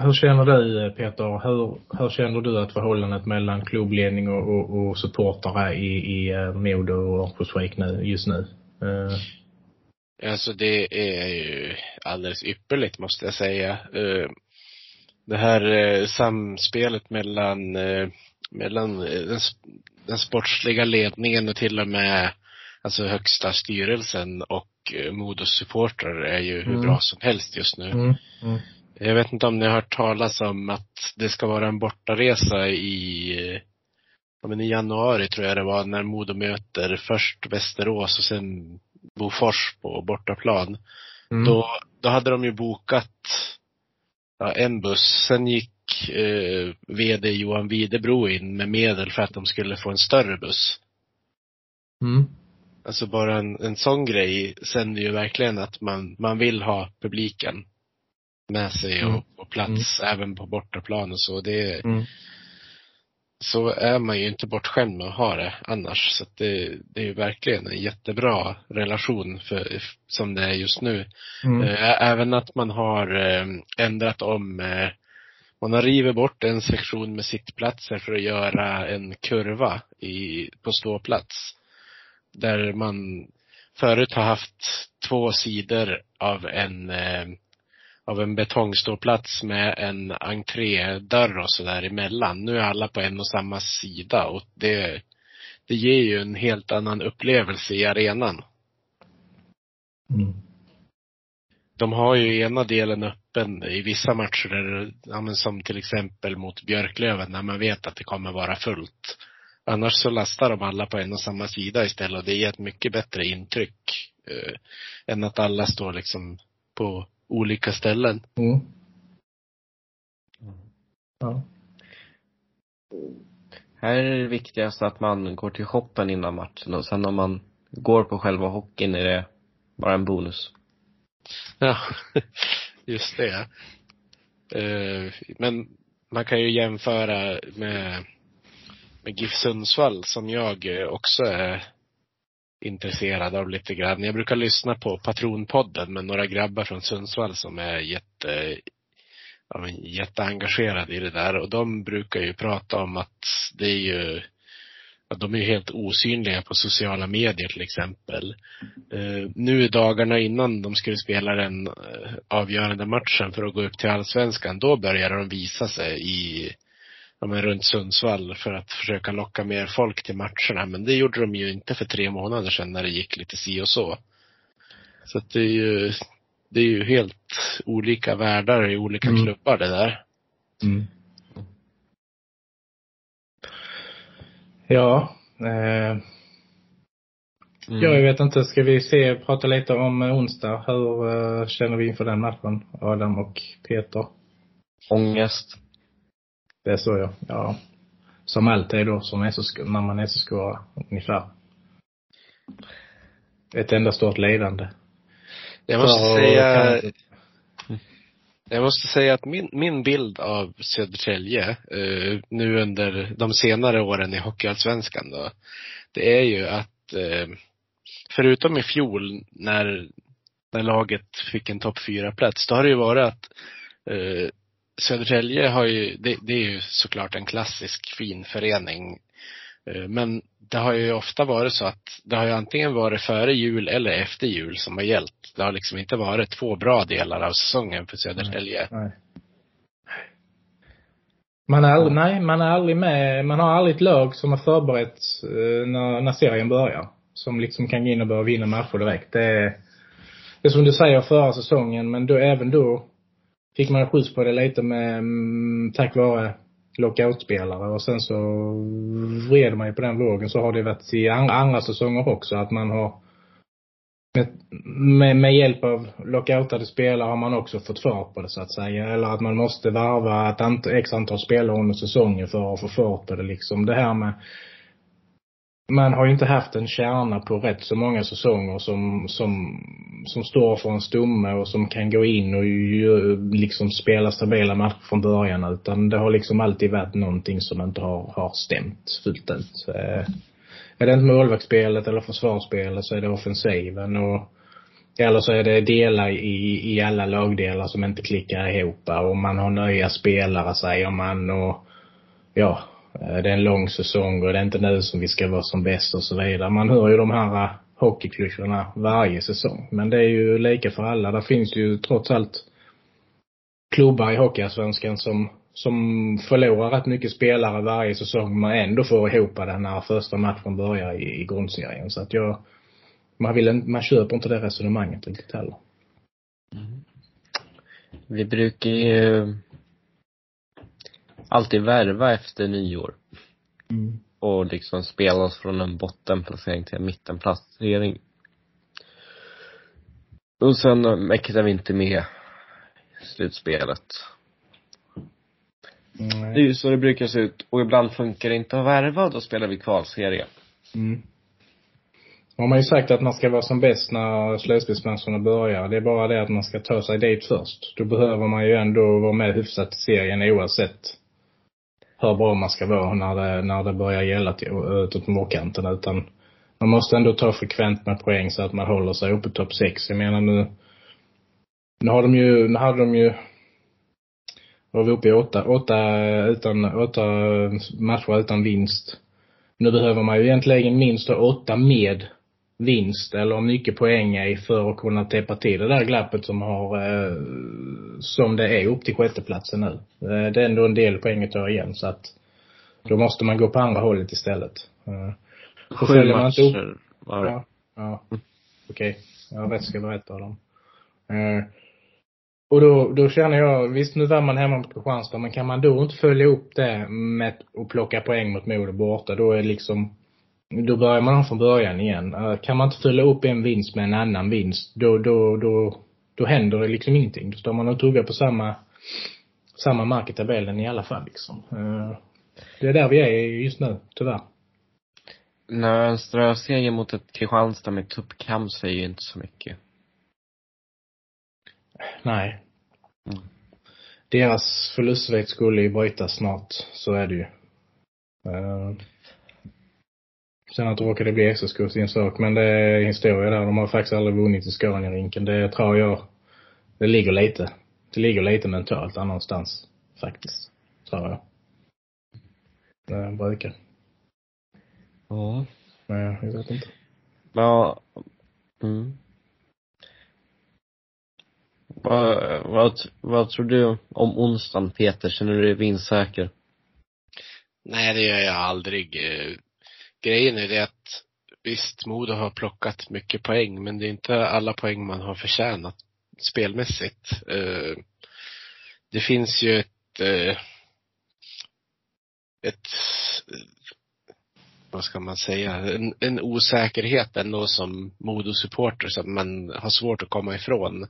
Hur känner du, Peter? Hur känner du att förhållandet mellan klubbledning och supportare i MoDo och Örnsköldsvik just nu? Alltså det är ju alldeles ypperligt, måste jag säga. Det här samspelet mellan den sportsliga ledningen och till och med alltså högsta styrelsen och MoDos supportrar är ju hur bra som helst just nu. Mm. Mm. Jag vet inte om ni har hört talas om att det ska vara en bortaresa i januari, tror jag det var, när MoDo möter först Västerås och sen Bofors på bortaplan. Mm. Då hade de ju bokat en buss. Sen gick vd Johan Videbro in med medel för att de skulle få en större buss. Mm. Alltså bara en sån grej sänder ju verkligen att man vill ha publiken med sig och plats även på bortaplan och så. Det, så är man ju inte bortskämd med att ha det annars. Så att det är ju verkligen en jättebra relation som det är just nu. Mm. Även att man har ändrat om. Man har rivit bort en sektion med sittplatser för att göra en kurva på ståplats. Där man förut har haft två sidor av en betongståplats med en entrédörr och sådär emellan. Nu är alla på en och samma sida, och det ger ju en helt annan upplevelse i arenan. Mm. De har ju ena delen öppen i vissa matcher som till exempel mot Björklöven, när man vet att det kommer vara fullt. Annars så lastar de alla på en och samma sida istället, och det ger ett mycket bättre intryck än att alla står liksom på olika ställen. Mm. Ja. Här är det viktigast att man går till shoppen innan matchen, och sen om man går på själva hockeyn är det bara en bonus. Ja, just det. Men man kan ju jämföra med GIF Sundsvall, som jag också är intresserad av lite grann. Jag brukar lyssna på Patronpodden med några grabbar från Sundsvall som är jätteengagerade i det där, och de brukar ju prata om att det är ju att de är helt osynliga på sociala medier till exempel. Nu dagarna innan de skulle spela den avgörande matchen för att gå upp till Allsvenskan, då började de visa sig runt Sundsvall för att försöka locka mer folk till matcherna. Men det gjorde de ju inte för 3 månader sedan, när det gick lite si och så. Så att det är ju helt olika världar i olika klubbar det där. Mm. Ja. Jag vet inte, ska vi prata lite om onsdag? Hur känner vi inför den matchen, Adam och Peter? Ångest. Det så jag. Ja. Som alltid då, när man är så skåra ungefär. Ett enda stort lidande. Jag måste säga att min bild av Södertälje nu under de senare åren i hockeyallsvenskan då, det är ju att förutom i fjol när laget fick en topp 4 plats, då har det ju varit att Södertälje har ju, det är ju såklart en klassisk fin förening, men det har ju ofta varit så att det har ju antingen varit före jul eller efter jul som har gällt. Det har liksom inte varit 2 bra delar av säsongen för Södertälje. Nej. Man har aldrig ett lag som har förberett när serien börjar, som liksom kan gå in och börja vinna matcher direkt. Det är som du säger, förra säsongen, men även då fick man skjuts på det lite tack vare lockoutspelare. Och sen så vred man ju på den vågen. Så har det varit i andra säsonger också. Att man har Med hjälp av lockoutade spelare har man också fått fart på det, så att säga. Eller att man måste varva ett x antal spelare under säsongen för att få fart på det, liksom. Det här med, man har ju inte haft en kärna på rätt så många säsonger som står för en stomme och som kan gå in och liksom spela stabila matcher från början. Utan det har liksom alltid varit någonting som inte har stämt fullt ut. Är det inte målvaktsspelet eller försvarsspelet, så är det offensiven. Eller så är det delar i alla lagdelar som inte klickar ihop. Och man har nya spelare, säger man. Och ja, det är en lång säsong och det är inte nu som vi ska vara som bäst och så vidare. Man hör ju de här hockeyklyschorna varje säsong. Men det är ju lika för alla. Det finns ju trots allt klubbar i hockeyallsvenskan som förlorar rätt mycket spelare varje säsong, man ändå får ihop den här första matchen börjar i grundserien. Så att man köper inte det resonemanget riktigt heller. Mm. Vi brukar ju alltid värva efter nyår. Mm. Och liksom spela oss från en bottenplacering till en mittenplacering. Och sen mäktar vi inte med slutspelet. Mm. Det är ju så det brukar se ut. Och ibland funkar det inte att värva, då spelar vi kvalserie. Mm. Man har ju sagt att man ska vara som bäst när slutspelsmatcherna börjar. Det är bara det att man ska ta sig dit först. Då behöver man ju ändå vara med hyfsat i serien, oavsett hur bra man ska vara när det börjar gälla utåt målkanten. Utan man måste ändå ta frekvent med poäng så att man håller sig uppe i topp 6. Jag menar, nu hade de ju var vi uppe i 8 matcher utan vinst. Nu behöver man ju egentligen minst 8 med vinst eller mycket poäng i för att kunna täppa till det där glappet som det är upp till sjätteplatsen nu. Det är ändå en del poäng att ta igen, så att då måste man gå på andra hållet istället. 7 matcher var det. Ja. Okej. Jag ska berätta dem. Och då känner jag, visst nu var man hemma mot Kristianstad, men kan man då inte följa upp det med att plocka poäng mot Modo borta, då börjar man från början igen. Kan man inte följa upp en vinst med en annan vinst, då händer det liksom ingenting. Då står man och tuggar på samma mark i tabellen i alla fall, liksom. Det är där vi är just nu, tyvärr. När en strövseger mot ett Kristianstad med tuppkamp säger ju inte så mycket. Nej. Mm. Deras förlustväg skulle ju brytas snart. Så är det ju. Sen att råkade bli extraskurs i en sak. Men det är historia där. De har faktiskt aldrig vunnit i Scaniarinken. Det tror jag. Det ligger lite mentalt annanstans. Faktiskt. Tror jag. Det brukar. Ja. Nej, jag vet inte. Ja. Mm. Vad tror du om onsdagen, Peter? Känner du dig vindsäker? Nej, det gör jag aldrig. Grejen är det att visst, Modo har plockat mycket poäng, men det är inte alla poäng man har förtjänat spelmässigt. Det finns ju ett vad ska man säga, en osäkerhet ändå som Modo-supporter som man har svårt att komma ifrån.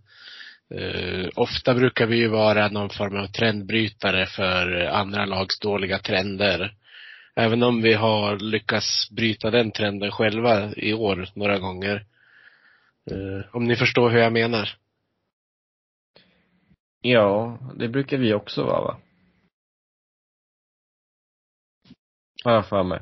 Ofta brukar vi ju vara någon form av trendbrytare för andra lags dåliga trender. Även om vi har lyckats bryta den trenden själva i år några gånger. Om ni förstår hur jag menar. Ja, det brukar vi också vara, va? Ja, för mig.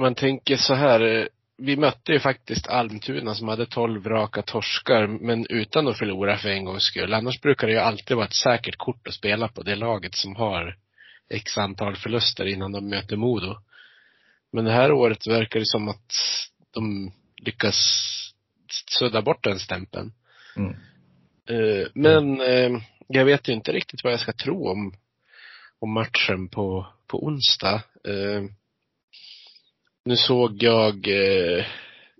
Man tänker så här. Vi mötte ju faktiskt Almtuna som hade 12 raka torskar, men utan att förlora för en gångs skull. Annars brukar det ju alltid vara ett säkert kort att spela på det laget som har x antal förluster innan de möter Modo. Men det här året verkar det som att de lyckas sudda bort den stämpeln. Mm. Men jag vet ju inte riktigt vad jag ska tro om matchen på onsdag. Nu såg jag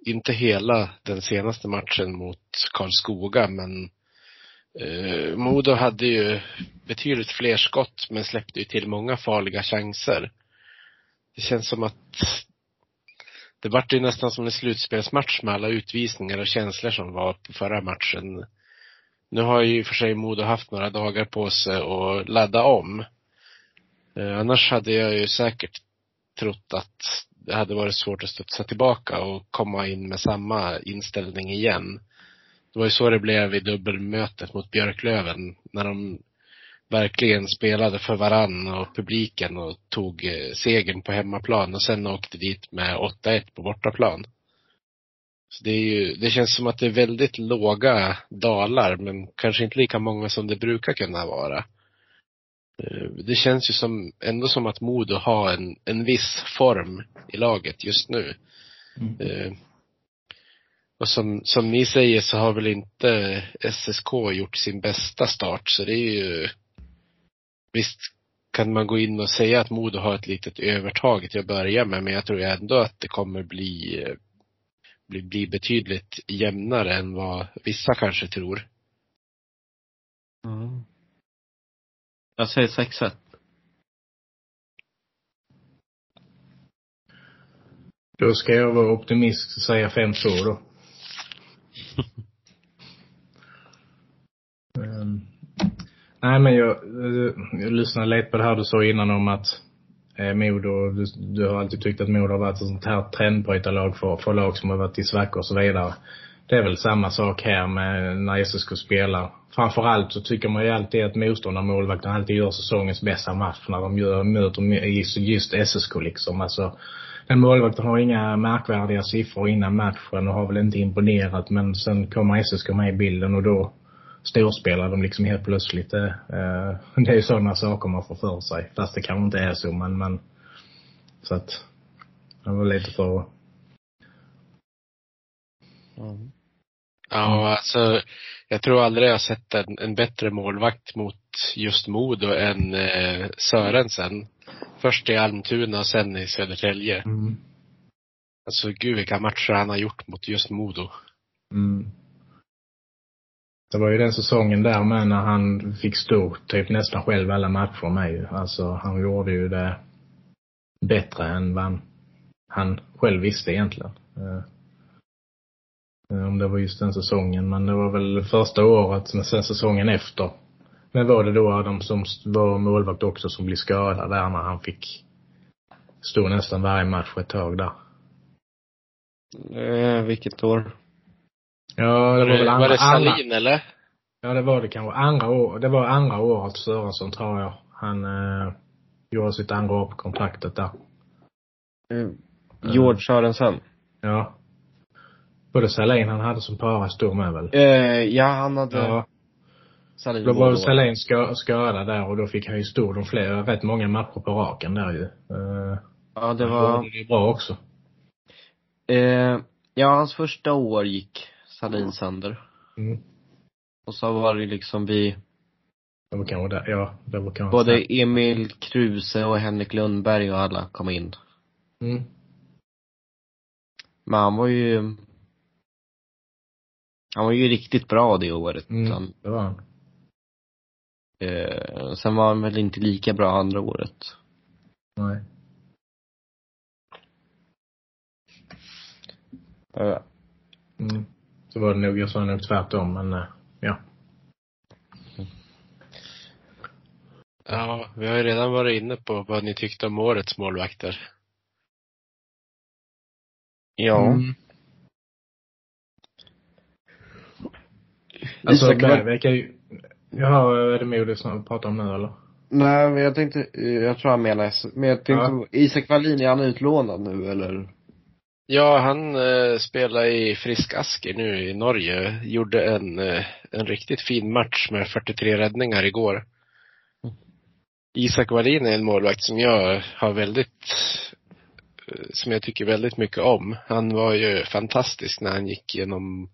inte hela den senaste matchen mot Karlskoga, men Modo hade ju betydligt fler skott men släppte ju till många farliga chanser. Det känns som att det var ju nästan som en slutspelsmatch med alla utvisningar och känslor som var på förra matchen. Nu har ju för sig MoDo haft några dagar på sig att ladda om. Annars hade jag ju säkert trott att det hade varit svårt att studsa tillbaka och komma in med samma inställning igen. Det var ju så det blev i dubbelmötet mot Björklöven, när de verkligen spelade för varann och publiken och tog segern på hemmaplan och sen åkte dit med 8-1 på bortaplan. Så det känns som att det är väldigt låga dalar, men kanske inte lika många som det brukar kunna vara. Det känns ju som, ändå som att MoDo har en viss form i laget just nu. Och som ni säger så har väl inte SSK gjort sin bästa start. Så det är ju, visst kan man gå in och säga att MoDo har ett litet övertag till att börja med. Men jag tror ändå att det kommer bli betydligt jämnare än vad vissa kanske tror. Mm. Jag säger 6-1. Då ska jag vara optimist och säga 5-2 då. Nej, men jag lyssnade lite på det här du sa innan om att MoDo, du har alltid tyckt att MoDo har varit ett sånt här trendbrytarlag för lag som har varit i svackor och så vidare. Det är väl samma sak här med när SSK spelar. Framförallt så tycker man ju alltid att motståndarmålvakten alltid gör säsongens bästa match när de möter just SSK liksom. Alltså, den målvakten har inga märkvärdiga siffror innan matchen och har väl inte imponerat, men sen kommer SSK med i bilden och då storspelar de liksom helt plötsligt. Det är ju sådana saker man får för sig, fast det kanske inte är så, men så att det var lite för... Mm. Ja, alltså jag tror aldrig jag har sett en bättre målvakt mot just MoDo än Sörensen. Först i Almtuna och sen i Södertälje. Mm. Alltså gud vilka matcher han har gjort mot just MoDo. Mm. Det var ju den säsongen där med när han fick stå typ nästan själv alla matcher med ju. Alltså han gjorde ju det bättre än vad han själv visste egentligen. Om det var just den säsongen, men det var väl första året, men sen säsongen efter. Men var det då de som var målvakt också som blev skadad där när han fick stå nästan varje match ett tag där? Vilket år? Ja, det var väl andra, var det Salin eller? Ja, det var det kanske. Det var andra året Sörensen tror jag. Han gjorde sitt andra år på kontraktet där. George Sörensen? Ja. Både Salin han hade som para stor med väl? Ja, han hade... Ja. Då var Salin skadad där och då fick han ju stor de flera, rätt många matcher på raken där ju. Ja, det var... Det är bra också. Ja, hans första år gick Salin sönder. Mm. Och så var det liksom vi... Det var kanske där, ja. Det var kanske både där. Emil Kruse och Henrik Lundberg och alla kom in. Mm. Men han var ju... Han var ju riktigt bra det året. Mm, det var han. Sen var han väl inte lika bra andra året. Nej. Mm. Så var det nog, jag sa nog tvärtom, men ja. Mm. Ja, vi har ju redan varit inne på vad ni tyckte om årets målvakter. Ja. Mm. Alltså Bergvik är ju... Jaha, är det MoDo som vi pratar om nu eller? Nej, men jag tänkte... Jag tror han menar... Men jag tänkte... Ja. Isak Wallin, är han utlånad nu eller? Ja, han spelar i Frisk Asker nu i Norge. Gjorde en riktigt fin match med 43 räddningar igår. Isak Wallin är en målvakt som jag har väldigt... Som jag tycker väldigt mycket om. Han var ju fantastisk när han gick genom...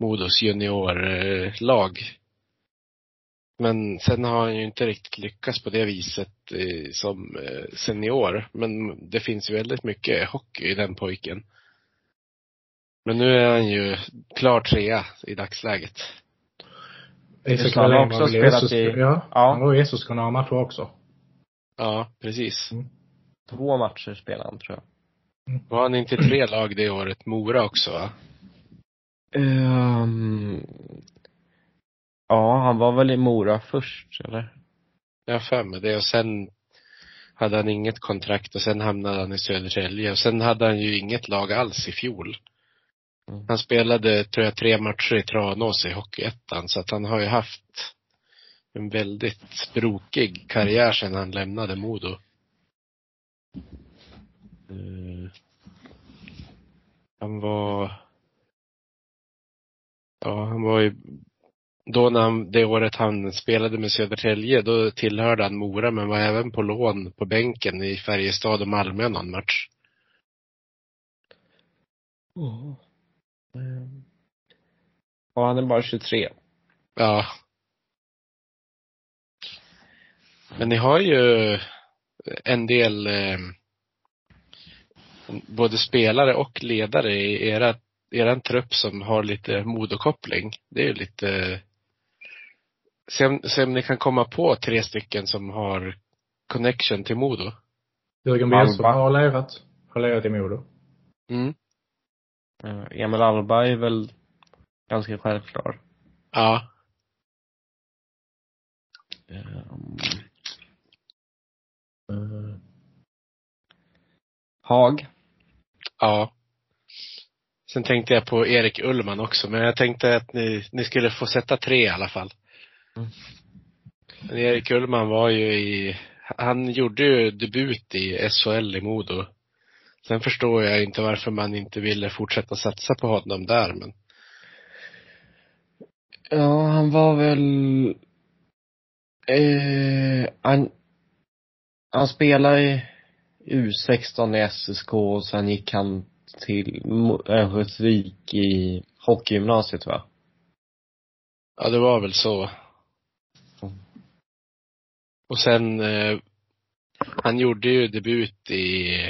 MoDos juniorlag. Men sen har han ju inte riktigt lyckats på det viset som senior. Men det finns ju väldigt mycket hockey i den pojken. Men nu är han ju klar 3 i dagsläget. Han har också spelat i... Ja, och Jesus kan ha matcher också. Ja, precis. 2 matcher spelar han tror jag. Var han inte tre lag det året? Mora också, va? Ja, han var väl i Mora först, eller? Ja, fem med det. Och sen hade han inget kontrakt och sen hamnade han i Södertälje. Och sen hade han ju inget lag alls i fjol. Han spelade, tror jag, 3 matcher i Tranås i Hockeyettan. Så att han har ju haft en väldigt brokig karriär sedan han lämnade MoDo. Han var ju... Då när det året han spelade med Södertälje, då tillhörde han Mora men var även på lån på bänken i Färjestad och Malmö någon match. Ja, han är bara 23. Ja. Men ni har ju en del både spelare och ledare i eran trupp som har lite modokoppling. Det är ju lite... Se om ni kan komma på 3 stycken som har connection till MoDo. Jörgen Belsson har lärat i MoDo. Mm. Emil Alba är väl ganska självklar. Ja. Haag. Ja. Sen tänkte jag på Erik Ullman också. Men jag tänkte att ni skulle få sätta 3 i alla fall. Men Erik Ullman var ju han gjorde ju debut i SHL i MoDo. Sen förstår jag inte varför man inte ville fortsätta satsa på honom där, men ja, han var väl han spelade i U16 i SSK och sen gick han till Västervik i hockeygymnasiet, va? Ja, det var väl så. Och sen han gjorde ju debut i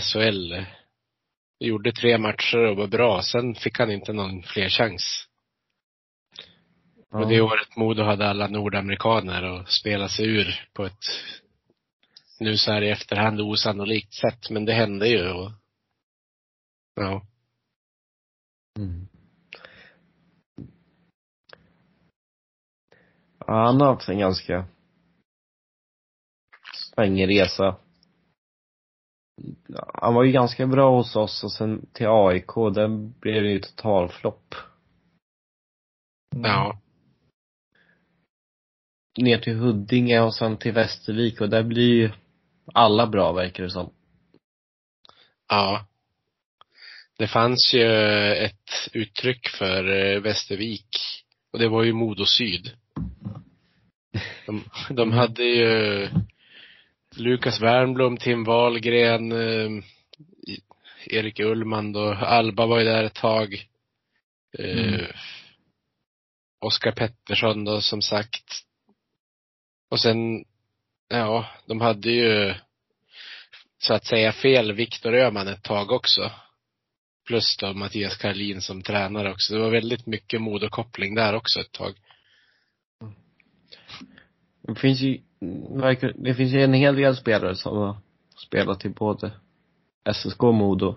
SHL. Gjorde 3 matcher och var bra. Sen fick han inte någon fler chans. Ja. Och det året MoDo hade alla nordamerikaner och spelade sig ur på ett, nu så här i efterhand, osannolikt sätt. Men det hände ju. Och, ja. Mm. Ja, han har haft en ganska svängig resa. Han var ju ganska bra hos oss och sen till AIK, den blev ju total flopp. Ja. Ner till Huddinge och sen till Västervik och där blir ju alla bra, verkar det som. Ja. Det fanns ju ett uttryck för Västervik och det var ju MoDo Syd. De hade ju Lukas Wernblom, Tim Wahlgren, Erik Ullman då. Alba var ju där ett tag. Oskar Pettersson då, som sagt. Och sen, ja, de hade ju så att säga fel Viktor Öhman ett tag också. Plus då Mattias Karlin som tränare också. Det var väldigt mycket modokoppling där också ett tag. Det finns ju en hel del spelare som har spelat till både SSK och MoDo.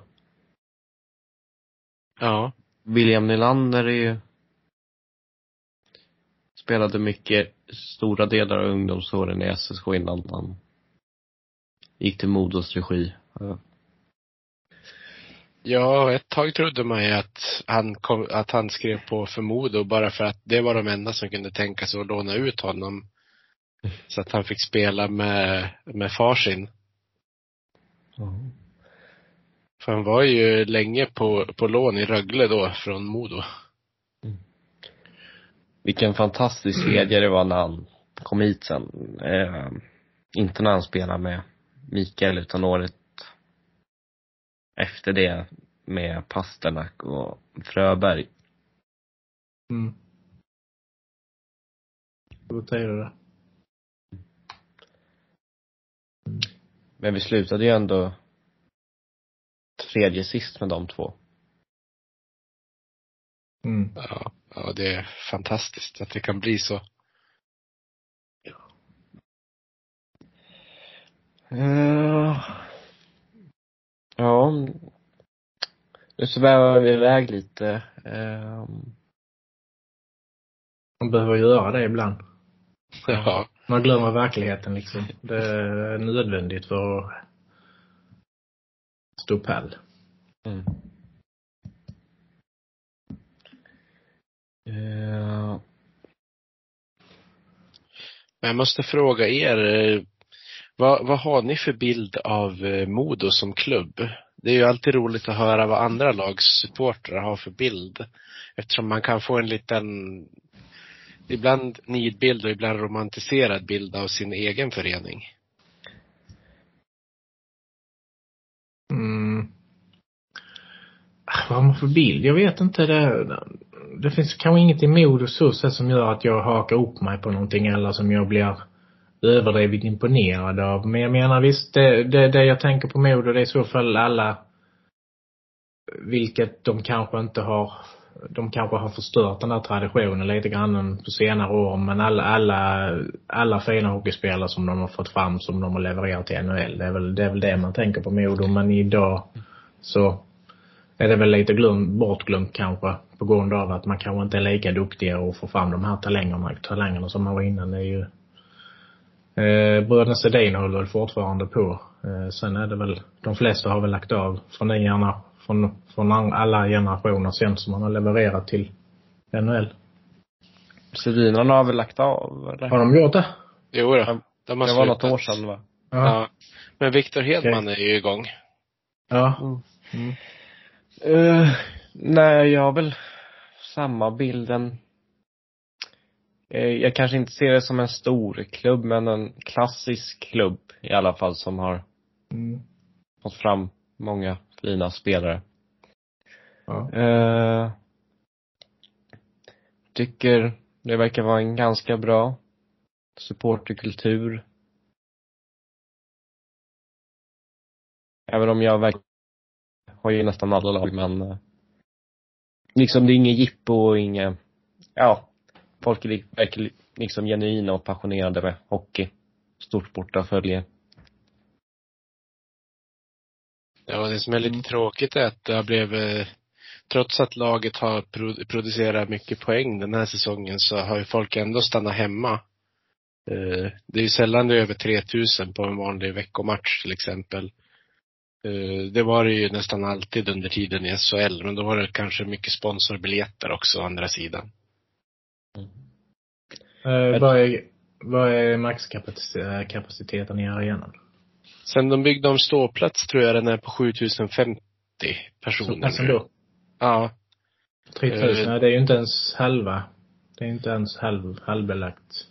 Ja. William Nylander är ju... spelade mycket stora delar av ungdomsåren i SSK innan han gick till MoDos regi. Ja. Ja, ett tag trodde man ju att han skrev på för MoDo bara för att det var de enda som kunde tänka sig att låna ut honom. Så att han fick spela med farsin. Mm. För han var ju länge på lån i Rögle då från MoDo. Mm. Vilken fantastisk kedja det var när han kom hit sen. Inte när han spelade med Mikael utan året efter det med Pasternak och Fröberg. Mm. Vad säger du där? Men vi slutade ju ändå 3:e sist med de 2. Mm. Ja, det är fantastiskt att det kan bli så. Ja, nu svävar vi iväg lite. Man behöver göra det ibland. Ja. Man glömmer verkligheten liksom. Det är nödvändigt för att stå pall. Mm. Men jag måste fråga er, vad har ni för bild av MoDo som klubb? Det är ju alltid roligt att höra vad andra lags supportrar har för bild, eftersom man kan få en liten, ibland nidbild och ibland romantiserad bild av sin egen förening. Vad har man för bild? Jag vet inte. Det finns kanske inget i MoDo så som gör att jag hakar upp mig på någonting eller som jag blir överdrivet imponerad av. Men jag menar visst, det jag tänker på MoDo, det är i så fall alla, vilket de kanske inte har, de kanske har förstört den här traditionen lite grann på senare år, men alla fina hockeyspelare som de har fått fram, som de har levererat till NHL, det är väl det man tänker på MoDo. Men idag så är det väl lite bortglömt kanske, på grund av att man kanske inte är lika duktiga och får fram de här talangerna som man var innan. Det är ju bröderna Sedin håller väl fortfarande på. Sen är det väl, de flesta har väl lagt av från alla generationer sen som man har levererat till NHL. Sedinarna har väl lagt av, eller? Har de gjort det? Jo, de har det var något år sedan, va? Ja. Men Viktor Hedman är ju igång. Ja. Mm. Nej, jag har väl samma bilden. Jag kanske inte ser det som en stor klubb, men en klassisk klubb i alla fall, som har fått fram många fina spelare. Ja. Tycker det verkar vara en ganska bra supporterkultur. Även om jag har ju nästan alla lag, men liksom det är inget jippo och inget, ja, folk är liksom genuina och passionerade med hockey. Stort bortafölje. Ja, det som är lite tråkigt är att det blev, trots att laget har producerat mycket poäng den här säsongen, så har ju folk ändå stannat hemma. Det är ju sällan det är över 3000 på en vanlig veckomatch till exempel. Det var det ju nästan alltid under tiden i SHL, men då var det kanske mycket sponsorbiljetter också å andra sidan. Vad är maxkapaciteten i arenan? Sen de byggde om ståplats tror jag den är på 7050 personer. Så, då? Ja. 3000, det är ju inte ens halva. Det är inte ens halvbelagt.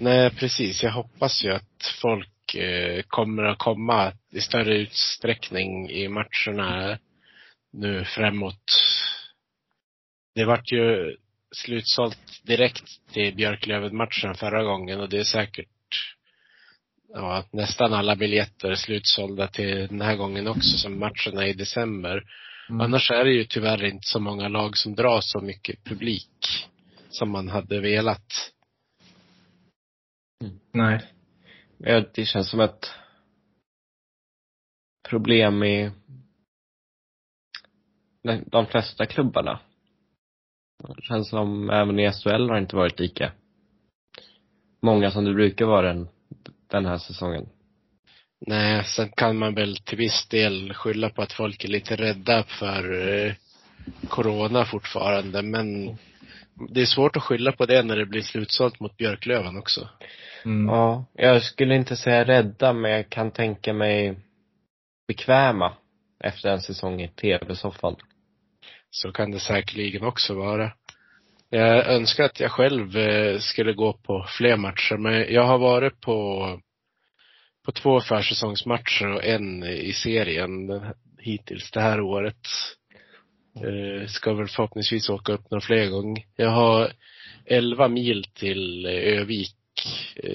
Nej, precis. Jag hoppas ju att folk kommer att komma i större utsträckning i matcherna nu framåt. Det vart ju slutsålt direkt till Björklöven-matchen förra gången, och det är säkert att nästan alla biljetter är slutsålda till den här gången också, som matcherna i december. Annars är det ju tyvärr inte så många lag som drar så mycket publik som man hade velat. Nej. Det känns som ett problem i de flesta klubbarna. Det känns som även i SHL har inte varit lika många som det brukar vara den här säsongen. Nej, sen kan man väl till viss del skylla på att folk är lite rädda för corona fortfarande. Men det är svårt att skylla på det när det blir slutsålt mot Björklöven också. Ja, jag skulle inte säga rädda, men jag kan tänka mig bekväma efter en säsong i tv-soffan. Så kan det säkerligen också vara. Jag önskar att jag själv skulle gå på fler matcher, men jag har varit på 2 försäsongsmatcher och en i serien hittills det här året. Ska väl förhoppningsvis åka upp några fler gånger. Jag har 11 mil till Övik.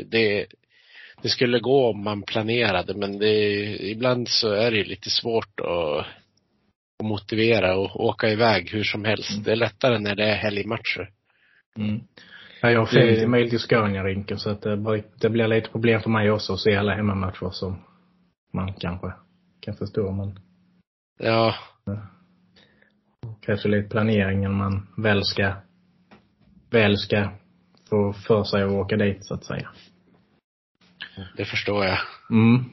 Det skulle gå om man planerade, men ibland så är det lite svårt att motivera och åka iväg hur som helst. Det är lättare när det är helgmatcher. Jag har 50 mil till Scaniarinken, så att det blir lite problem för mig också att se alla hemmamatcher som man kanske kan förstå. Men Ja. Kanske lite planeringen man väl ska få för sig att åka dit så att säga. Det förstår jag. Mm.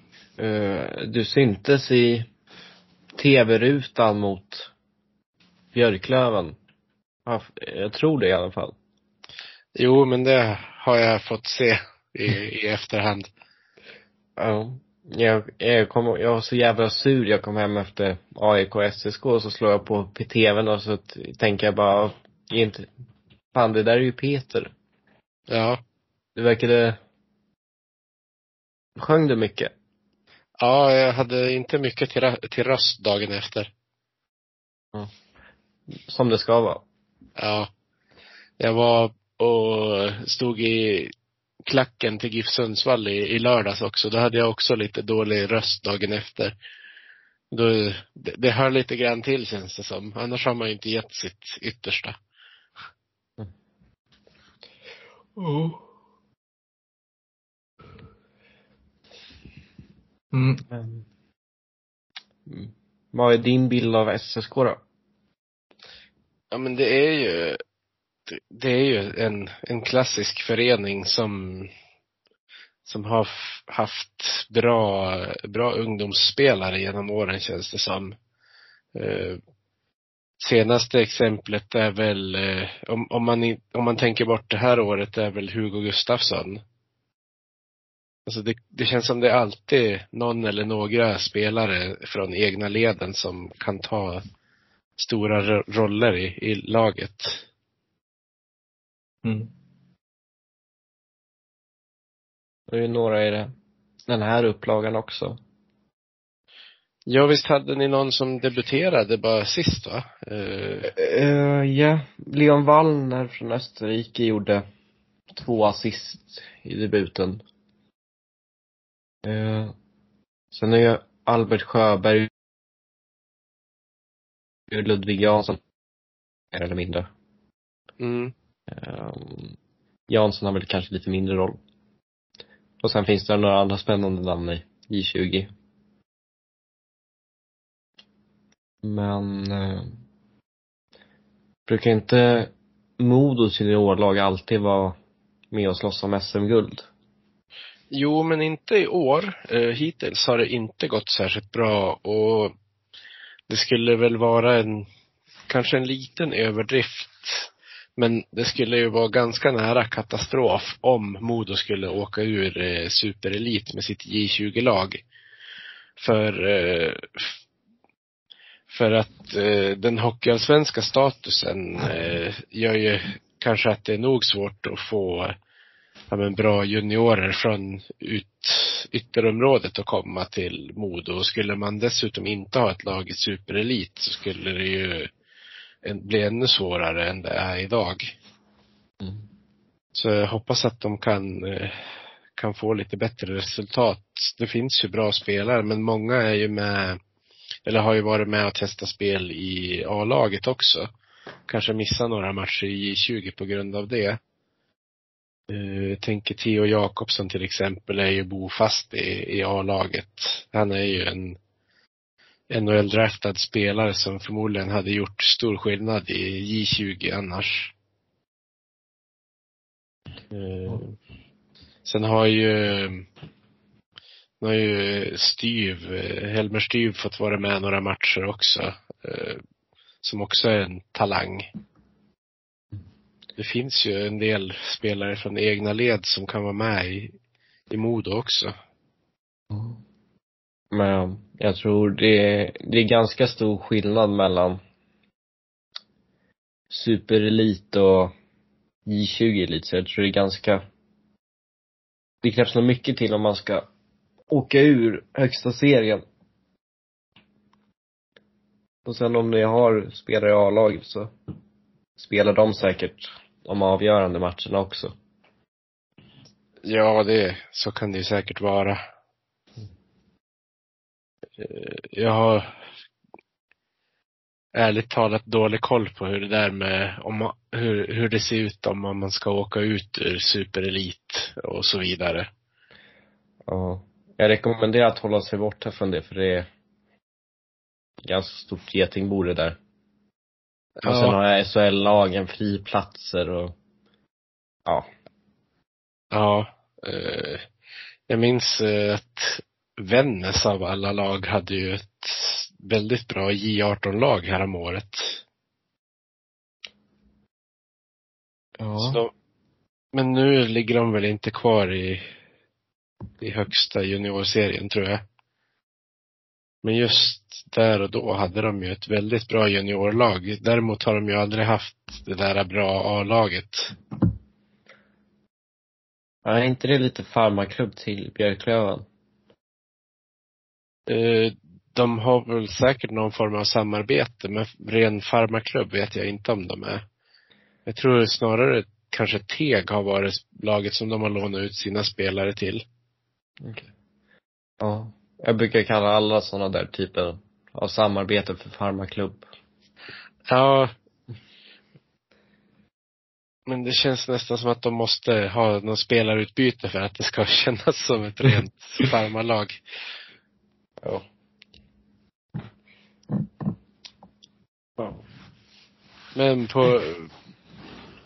Du syntes i tv-rutan mot Björklöven. Jag tror det i alla fall. Jo, men det har jag fått se i efterhand. Ja. Jag var så jävla sur. Jag kom hem efter AIK och SSK och så slår jag på tvn och så tänker jag bara inte, fan, det där är ju Peter. Ja. Det verkade. Sjöng du mycket? Ja, jag hade inte mycket till röst dagen efter. Ja. Som det ska vara. Ja. Jag var och stod i klacken till GIF Sundsvall i lördags också. Då hade jag också lite dålig röst dagen efter. Det hör lite grann till, känns det som. Annars har man ju inte gett sitt yttersta. Mm. Oh. Mm. Mm. Vad är din bild av SSK då? Ja, men det är ju en klassisk förening som har haft bra ungdomsspelare genom åren, känns det som. Senaste exemplet är väl om man tänker bort det här året är väl Hugo Gustafsson. Alltså det känns som det är alltid någon eller några spelare från egna leden som kan ta stora roller i laget. Mm. Det är ju några i den här upplagan också. Ja, visst hade ni någon som debuterade bara sist, va? Ja, Leon Wallner från Österrike gjorde 2 assist i debuten. Sen är ju Albert Sjöberg och Ludvig Jansson mer eller mindre. Mm. Jansson har väl kanske lite mindre roll. Och sen finns det några andra spännande namn i J20. Men brukar inte MoDos juniorlag alltid vara med och slåss om SM-guld? Jo, men inte i år. Hittills har det inte gått särskilt bra. Och det skulle väl vara kanske en liten överdrift. Men det skulle ju vara ganska nära katastrof om MoDo skulle åka ur superelit med sitt J20-lag. För att den hockeyallsvenska statusen gör ju kanske att det är nog svårt att få bra juniorer från ytterområdet att komma till MoDo. Och skulle man dessutom inte ha ett lag i superelit så skulle det ju bli ännu svårare än det är idag. Mm. Så jag hoppas att de kan få lite bättre resultat. Det finns ju bra spelare, men många är ju med eller har ju varit med och testat spel i A-laget också. Kanske missar några matcher i J20 på grund av det. Tänker Theo Jakobsson till exempel är ju bofast i A-laget. Han är ju en NHL-draftad spelare som förmodligen hade gjort stor skillnad i J20 annars. Sen har ju Helmer Styv fått vara med några matcher också, som också är en talang. Det finns ju en del spelare från egna led som kan vara med i MoDo också. Men jag tror det är ganska stor skillnad mellan superelit och J20-elit. Så jag tror det är ganska. Det krävs nog mycket till om man ska åka ur högsta serien. Och sen om ni har spelare i A-laget så spelar de säkert de avgörande matcherna också. Ja, så kan det ju säkert vara. Jag har ärligt talat dålig koll på hur det där med hur det ser ut om man ska åka ut ur superelit och så vidare. Ja, jag rekommenderar att hålla sig borta från det, för det är ganska stort getingbo det där. Och sen har jag SHL-lagen, friplatser och ja. Ja, jag minns att Vännäs av alla lag hade ju ett väldigt bra J18-lag här om året. Ja. Så, men nu ligger de väl inte kvar i högsta juniorserien tror jag. Men just där och då hade de ju ett väldigt bra juniorlag. Däremot har de ju aldrig haft det där bra A-laget. Ja, är inte det lite farmaklubb till Björklöven? De har väl säkert någon form av samarbete, men ren farmaklubb vet jag inte om de är. Jag tror snarare kanske Teg har varit laget som de har lånat ut sina spelare till. Okay. Ja, jag brukar kalla alla sådana där typer av samarbete för farmaklubb. Ja, men det känns nästan som att de måste ha någon spelarutbyte för att det ska kännas som ett rent farmalag. Ja. Men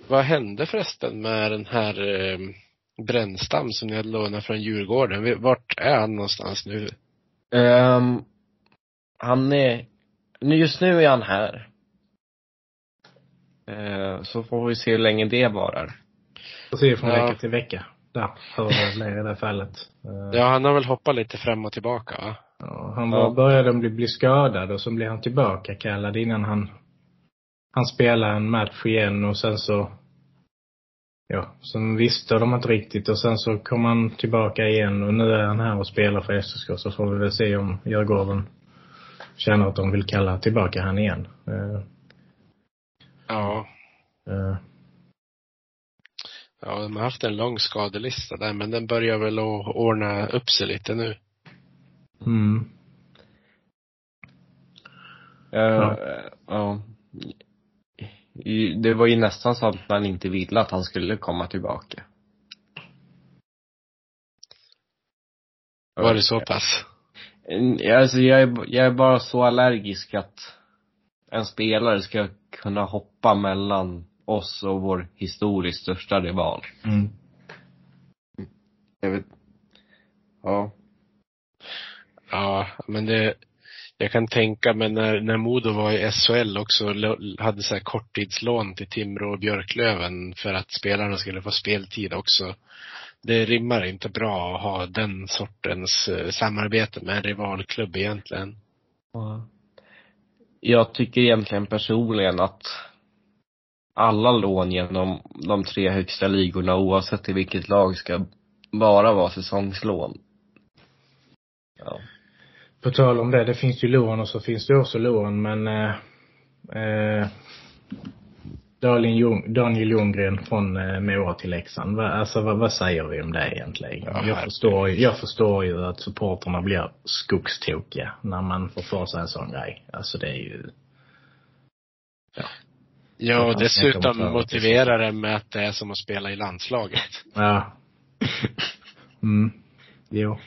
vad hände förresten med den här Brännstam som ni hade lånat från Djurgården? Vart är han någonstans nu? Just nu är han här. Så får vi se hur länge det varar. Vi ser från vecka till vecka. Ja, i det fallet. Ja, han har väl hoppat lite fram och tillbaka, va? Ja, han började bli skadad och så blev han tillbaka kallad innan han spelade en match igen och sen så sen visste de inte riktigt och sen så kom han tillbaka igen och nu är han här och spelar för SSK, så får vi väl se om Djurgården känner att de vill kalla tillbaka han igen. Ja. Ja, de har haft en lång skadelista där, men den börjar väl att ordna upp sig lite nu. Mm. Det var ju nästan så att man inte ville att han skulle komma tillbaka. Var det så pass? Alltså, jag är bara så allergisk att en spelare ska kunna hoppa mellan oss och vår historiskt största rival. Mm. Jag vet. Ja. Ja, men det jag kan tänka mig när MoDo var i SHL också, hade så här korttidslån till Timrå och Björklöven för att spelarna skulle få speltid också. Det rimmar inte bra att ha den sortens samarbete med en rivalklubb egentligen. Ja. Jag tycker egentligen personligen att alla lån genom de 3 högsta ligorna oavsett i vilket lag ska bara vara säsongslån. Ja. På tal om det finns ju lån och så finns det också lån, men Daniel Ljunggren från Mora till Leksand, vad säger vi om det egentligen? Ja, jag förstår ju att supporterna blir skogstokiga när man får för sig en sån grej. Alltså det är ju... Ja, och dessutom motiverar det med att det är som att spela i landslaget. Ja. Mm. Jo.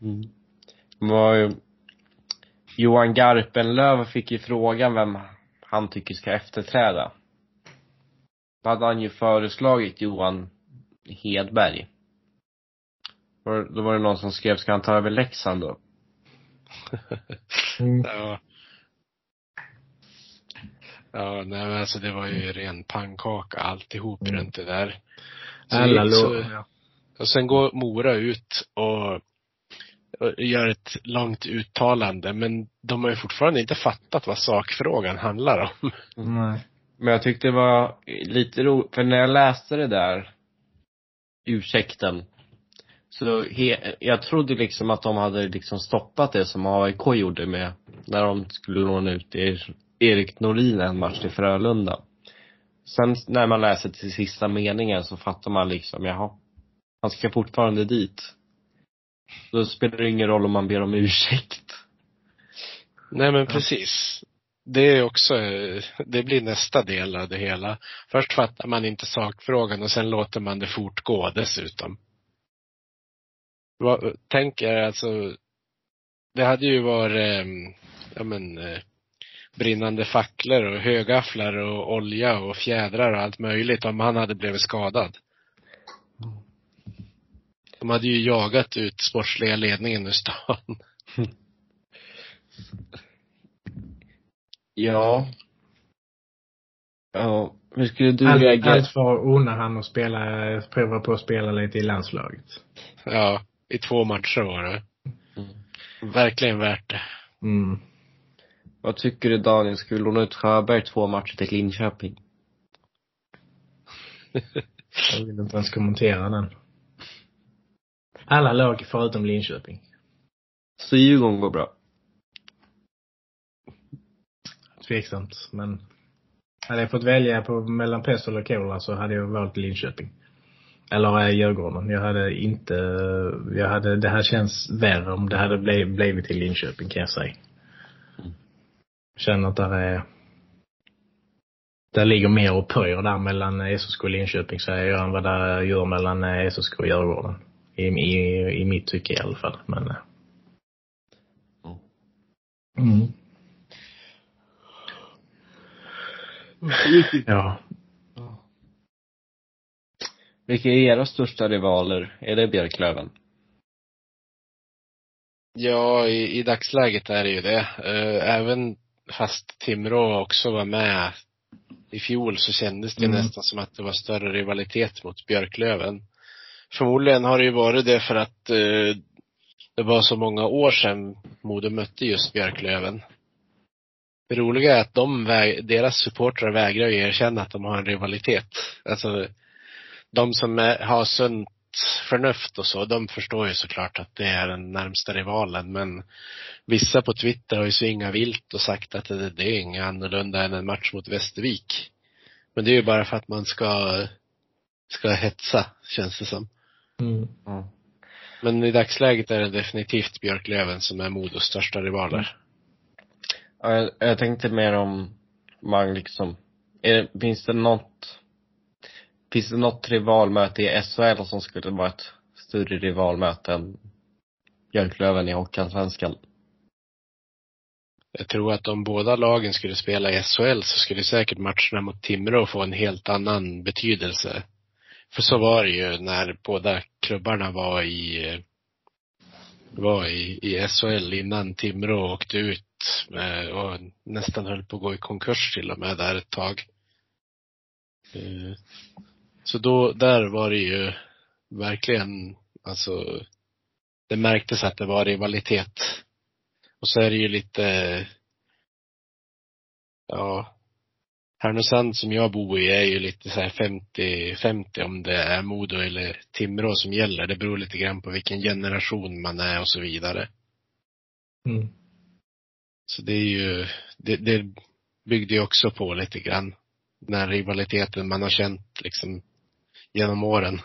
Mm. Johan Garpenlöv fick ju frågan vem han tycker ska efterträda. Då hade han ju föreslagit Johan Hedberg. Då var det någon som skrev, ska han ta över Leksand då? Mm. Ja, nej, men alltså det var ju ren pannkaka alltihop runt det där. Och sen går Mora ut och gör ett långt uttalande, men de har ju fortfarande inte fattat vad sakfrågan handlar om. Nej. Men jag tyckte det var lite roligt, för när jag läste det där ursäkten, så jag trodde liksom att de hade liksom stoppat det som AIK gjorde med när de skulle låna ut Erik Norlin en match till Frölunda. Sen när man läser till sista meningen så fattar man liksom, jaha, han ska fortfarande dit. Då spelar det ingen roll om man ber om ursäkt. Nej, men precis. Det är också, det blir nästa del av det hela. Först fattar man inte sakfrågan och sen låter man det fortgå dessutom. Tänker alltså, det hade ju varit ja, men, brinnande facklor och högafflar och olja och fjädrar och allt möjligt om han hade blivit skadad. De hade ju jagat ut sportsliga ledningen ur stan. Ja. Ja, hur skulle du reagera? Allt för unnar han att spela, prova på att spela lite i landslaget. Ja, i 2 matcher var det. Verkligen värt det. Mm. Vad tycker du, Daniel? Skulle låna ut Sjöberg 2 matcher till Linköping? Jag vill inte ens kommentera den. Alla lag förutom Linköping. Så Djurgården går bra. Tveksamt, men hade jag fått välja på mellan Pest och Kola så hade jag valt Linköping. Eller Djurgården. Det här känns värre om det hade blivit till Linköping, kan jag säga. Känner att där ligger mer och pöjer där mellan SSK och Linköping, så jag gör än vad det gör mellan SSK och Djurgården. I mitt tycke i alla fall. Men, mm. Ja. Vilka är era största rivaler? Är det Björklöven? Ja, i dagsläget är det ju det. Även fast Timrå också var med i fjol, så kändes det nästan som att det var större rivalitet mot Björklöven. Förmodligen har det ju varit det för att det var så många år sedan MoDo mötte just Björklöven. Det roliga är att deras supportrar vägrar erkänna att de har en rivalitet. Alltså, de som har sunt förnuft och så, de förstår ju såklart att det är den närmsta rivalen. Men vissa på Twitter har ju svingat vilt och sagt att det är inget annorlunda än en match mot Västervik. Men det är ju bara för att man ska hetsa, känns det som. Mm. Men i dagsläget är det definitivt Björklöven som är MoDos största rivaler. Ja, jag tänkte mer om man liksom, finns det något rivalmöte i SHL som skulle vara ett större rivalmöte än Björklöven i Hockeyallsvenskan? Jag tror att om båda lagen skulle spela i SHL så skulle säkert matcherna mot Timrå få en helt annan betydelse. För så var det ju när båda klubbarna var i SHL innan Timrå åkte ut och nästan höll på att gå i konkurs till och med där ett tag. Så där var det ju verkligen, alltså det märktes att det var rivalitet. Och så är det ju lite, ja, Härnösand som jag bor i är ju lite så här 50-50 om det är MoDo eller Timrå som gäller. Det beror lite grann på vilken generation man är och så vidare. Mm. Så det är ju, det byggde ju också på lite grann den rivaliteten man har känt liksom genom åren.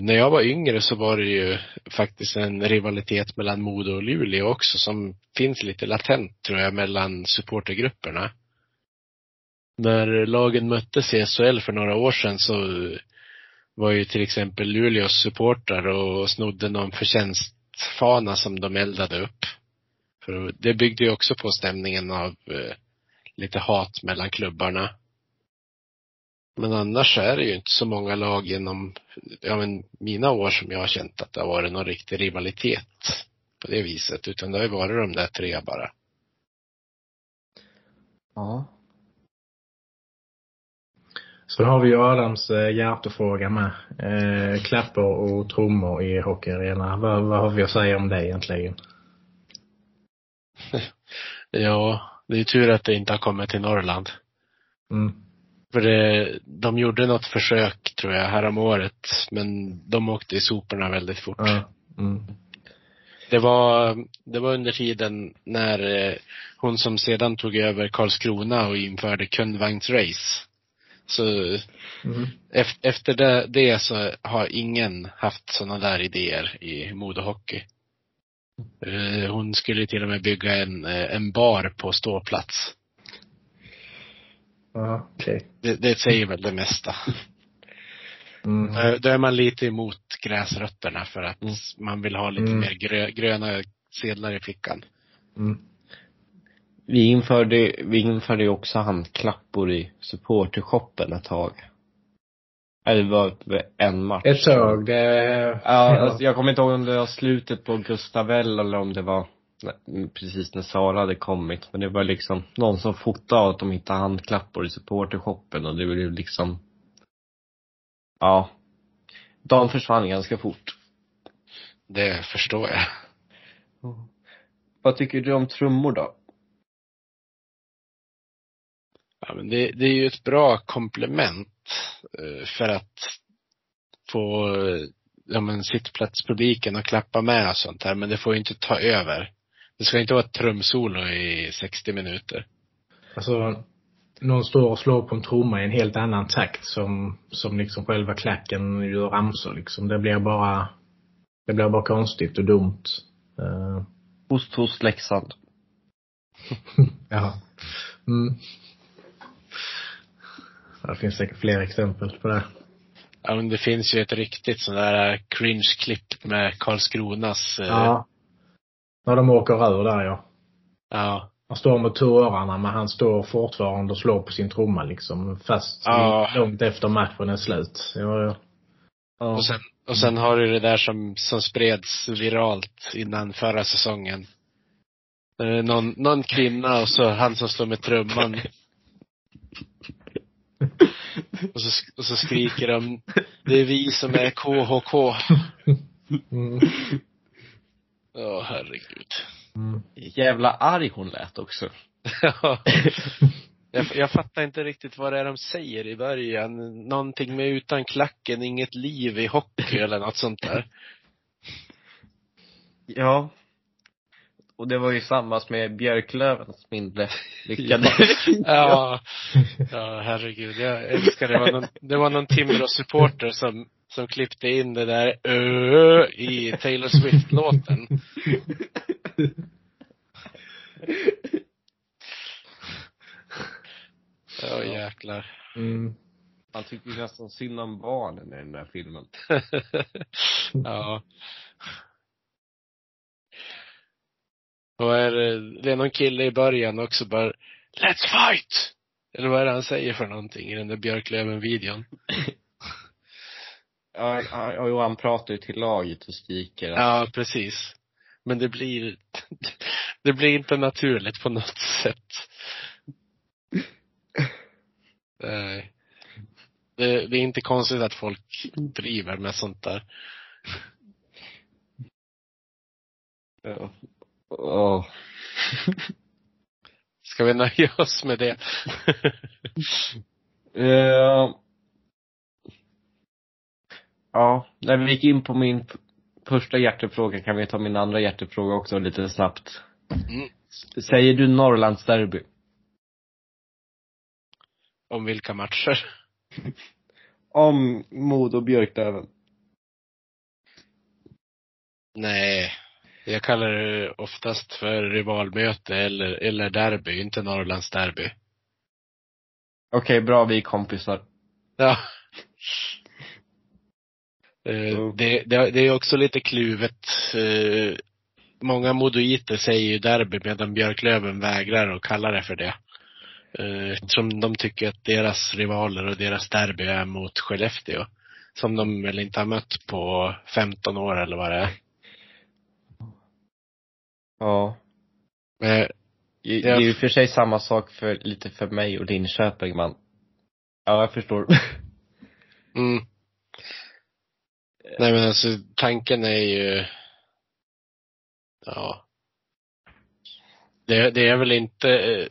När jag var yngre så var det ju faktiskt en rivalitet mellan MoDo och Luleå också, som finns lite latent tror jag mellan supportergrupperna. När lagen möttes i SHL för några år sedan så var ju till exempel Luleås supportrar och snodde någon förtjänstfana som de eldade upp. För det byggde ju också på stämningen av lite hat mellan klubbarna. Men annars är det ju inte så många lag genom mina år som jag har känt att det har varit någon riktig rivalitet på det viset. Utan det har ju varit de där 3 bara. Ja. Så har vi ju Adams hjärtefråga med. Klappor och trummor i hockeyarena. Vad har vi att säga om det egentligen? Ja, det är tur att det inte har kommit till Norrland. Mm. För de gjorde något försök tror jag här om året, men de åkte i soporna väldigt fort. Mm. Det var under tiden när hon som sedan tog över Karlskrona och införde kundvagnsrace. Så efter det så har ingen haft sådana där idéer i modehockey. Hon skulle till och med bygga en bar på ståplats. Ja, okay. Det säger väl det mesta. Då är man lite emot gräsrötterna för att man vill ha lite mer gröna sedlar i fickan. Mm. Vi införde också handklappor i supportershoppen ett tag. Det var en match. Ett tag. Alltså, jag kommer inte ihåg om det var slutet på Gustavell eller om det var precis när Sara hade kommit. Men det var liksom någon som fotade att de hittade handklappor i supportershoppen. Och det blev liksom... Ja. De försvann ganska fort. Det förstår jag. Mm. Vad tycker du om trummor då? Ja, men det är ju ett bra komplement för att få sittplatspubliken och klappa med och sånt här. Men det får ju inte ta över. Det ska inte vara ett trumsolo i 60 minuter. Alltså, någon står och slår på en trumma i en helt annan takt som liksom själva klacken gör ramsor. Liksom. Det blir bara konstigt och dumt. Hos Leksand. Ja. Mm. Det finns säkert fler exempel på det. Ja, men det finns ju ett riktigt sån där cringe-klipp med Karlskronas... Ja, när de åker rör där, ja. Ja. Han står med tårarna, men han står fortfarande och slår på sin trumma liksom. Fast långt efter matchen är slut. Ja. Ja. Och sen har du det där som spreds viralt innan förra säsongen. Någon kvinna och så han som står med trumman. Och så skriker de: det är vi som är KHK. Mm. Åh, herregud. Mm. Jävla arg hon lät också. Jag fattar inte riktigt vad det är de säger i början. Någonting med utan klacken, inget liv i hockey eller något sånt där. Ja. Och det var ju samma med Björklövens mindre lyckade. Ja, herregud. Jag älskar det. Det var någon Timrå-supporter som klippte in det där i Taylor Swift-låten. Ja, jäklar. Mm. Man tycker nästan synd om barnen i den där filmen. Ja. Och det är någon kille i början också bara: let's fight! Eller vad är det han säger för någonting i den där Björklöven-videon? Ja, han pratar ju till laget och skriker. Ja, precis. Men det blir inte naturligt på något sätt. Nej. Det är inte konstigt att folk driver med sånt där. Ja. Oh. Ska vi nöja oss med det? Ja, när vi gick in på min första hjärtefråga kan vi ta min andra hjärtefråga också lite snabbt. Mm. Säger du Norrlands derby? Om vilka matcher? Om MoDo och Björklöven. Nej. Jag kallar det oftast för rivalmöte eller derby, inte Norrlands derby. Okej, bra, vi är kompisar. Ja. Det är också lite kluvet. Många modoiter säger ju derby, medan Björklöven vägrar och kallar det för det. Eftersom de tycker att deras rivaler och deras derby är mot Skellefteå. Som de väl inte har mött på 15 år eller vad det är. Ja. Det är ju för sig samma sak för mig och Linköping, man. Ja, jag förstår. Mm. Nej, men alltså tanken är ju... Ja. Det är väl inte...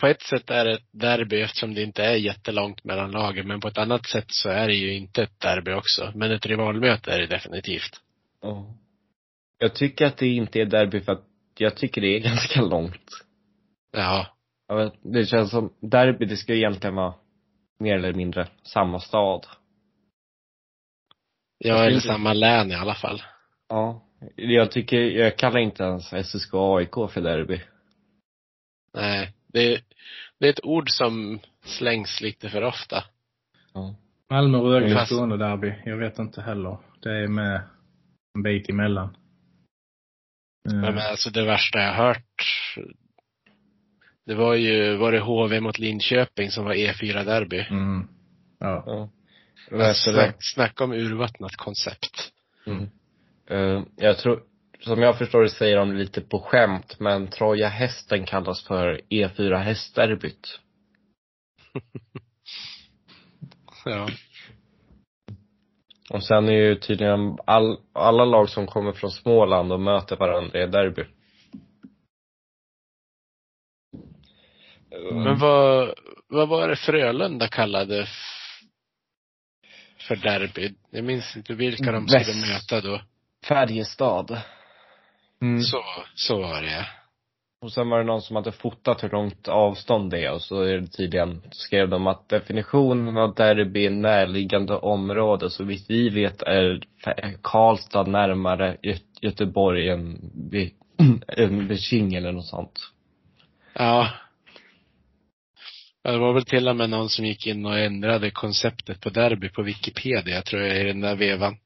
På ett sätt är det ett derby eftersom det inte är jättelångt mellan lagen. Men på ett annat sätt så är det ju inte ett derby också. Men ett rivalmöte är det definitivt. Ja. Jag tycker att det inte är derby för att jag tycker det är ganska långt. Ja. Det känns som derby, det ska egentligen vara mer eller mindre samma stad. Ja, eller samma län i alla fall. Ja. Jag kallar inte ens SSK AIK för derby. Nej, det är ett ord som slängs lite för ofta. Ja. Malmö och Rögle Skåne derby, jag vet inte heller. Det är med en bit emellan. Men alltså det värsta jag hört, det var ju, var det HV mot Linköping som var E4-derby. Mm. Ja. Ja. Alltså, snacka om urvattnat koncept. Mm. Jag tror, som jag förstår det säger de lite på skämt, men Troja-hästen kallas för E4-hästderbyt. Ja. Och sen är ju tydligen alla lag som kommer från Småland och möter varandra i derby. Men vad var det Frölunda kallade för derby? Jag minns inte vilka de skulle möta då. Färjestad. Mm. Så var det. Och sen var det någon som hade fotat hur långt avstånd det är. Och så är det tydligen, skrev de att definitionen av derby är närliggande område. Så vitt vi vet är Karlstad närmare Göteborg än Beijing eller något sånt. Ja. Det var väl till och med någon som gick in och ändrade konceptet på derby på Wikipedia. Jag tror jag är i den där vevan.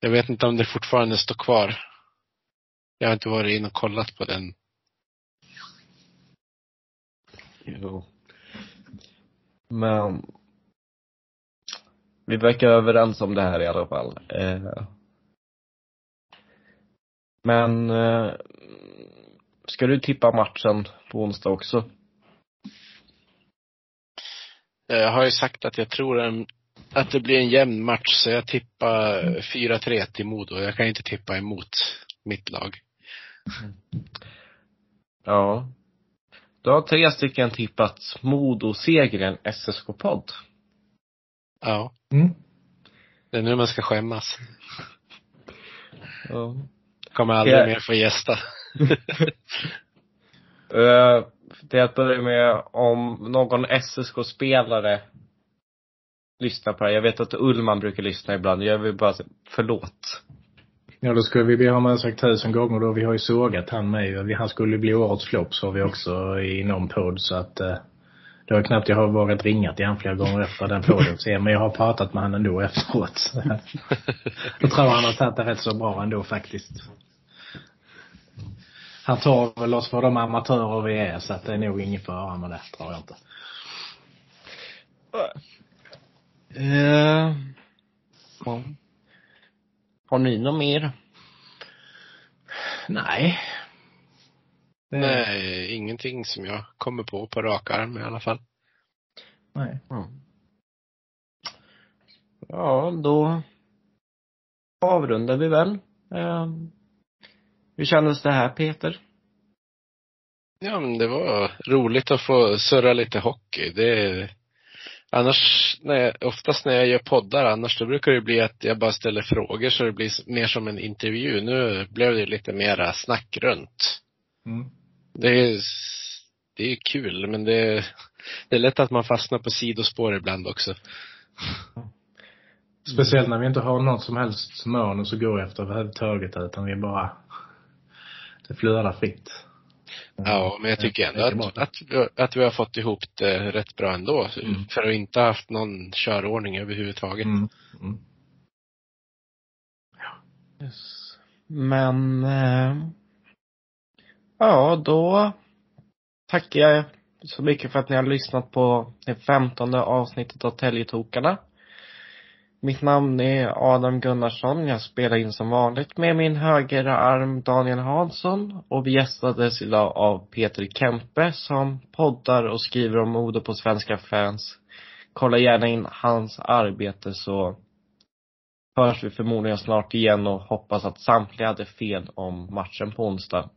Jag vet inte om det fortfarande står kvar. Jag har inte varit in och kollat på den. Jo. Men vi verkar överens om det här i alla fall. Men ska du tippa matchen på onsdag också? Jag har ju sagt att jag tror att det blir en jämn match. Så jag tippar 4-3 till Modo. Jag kan inte tippa emot mitt lag. Ja. Du har 3 stycken tippat Modo-segern SSK-podd. Ja. Mm. Det är nu man ska skämmas. Ja. Kommer aldrig mer få gästa. Det jag börjar med, om någon SSK-spelare lyssnar på det. Jag vet att Ullman brukar lyssna ibland. Jag vill bara säga, förlåt. Ja, då skulle vi ha man sagt 1000 gånger då. Vi har ju sågat han med. Han skulle bli årets flopp, så vi också i någon podd. Så att det var knappt jag har varit ringat igen flera gånger efter den podden. Men jag har pratat med han ändå efteråt. Jag tror han har satt det rätt så bra ändå faktiskt. Han tar väl oss för de amatörer vi är, så att det är nog ingen föran med det, tror jag inte. Har ni något mer? Nej. Nej, ingenting som jag kommer på rak arm i alla fall. Nej. Mm. Ja, då avrundar vi väl. Hur kändes det här, Peter? Ja, men det var roligt att få surra lite hockey. Annars, oftast när jag gör poddar, annars då brukar det bli att jag bara ställer frågor, så det blir mer som en intervju. Nu blev det lite mera snack runt. Mm. Det är kul, men det är lätt att man fastnar på sidospår ibland också. Speciellt när vi inte har något som helst manus och går efter överhuvudtaget, utan vi bara... Det flödar fritt. Ja, men jag tycker ändå att vi har fått ihop det rätt bra ändå. Mm. För att inte ha haft någon körordning överhuvudtaget. Mm. Mm. Ja. Yes. Men ja, då tackar jag så mycket för att ni har lyssnat på det 15:e avsnittet av Telgetokarna. Mitt namn är Adam Gunnarsson. Jag spelar in som vanligt med min högra arm Daniel Hansson. Och vi gästades idag av Peter Kempe som poddar och skriver om MoDo på Svenska Fans. Kolla gärna in hans arbete, så hörs vi förmodligen snart igen och hoppas att samtliga hade fel om matchen på onsdag.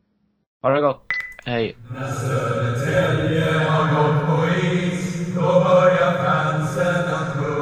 Ha det gott. Hej. När Södertälje har gått på is, då börjar fansen att gå.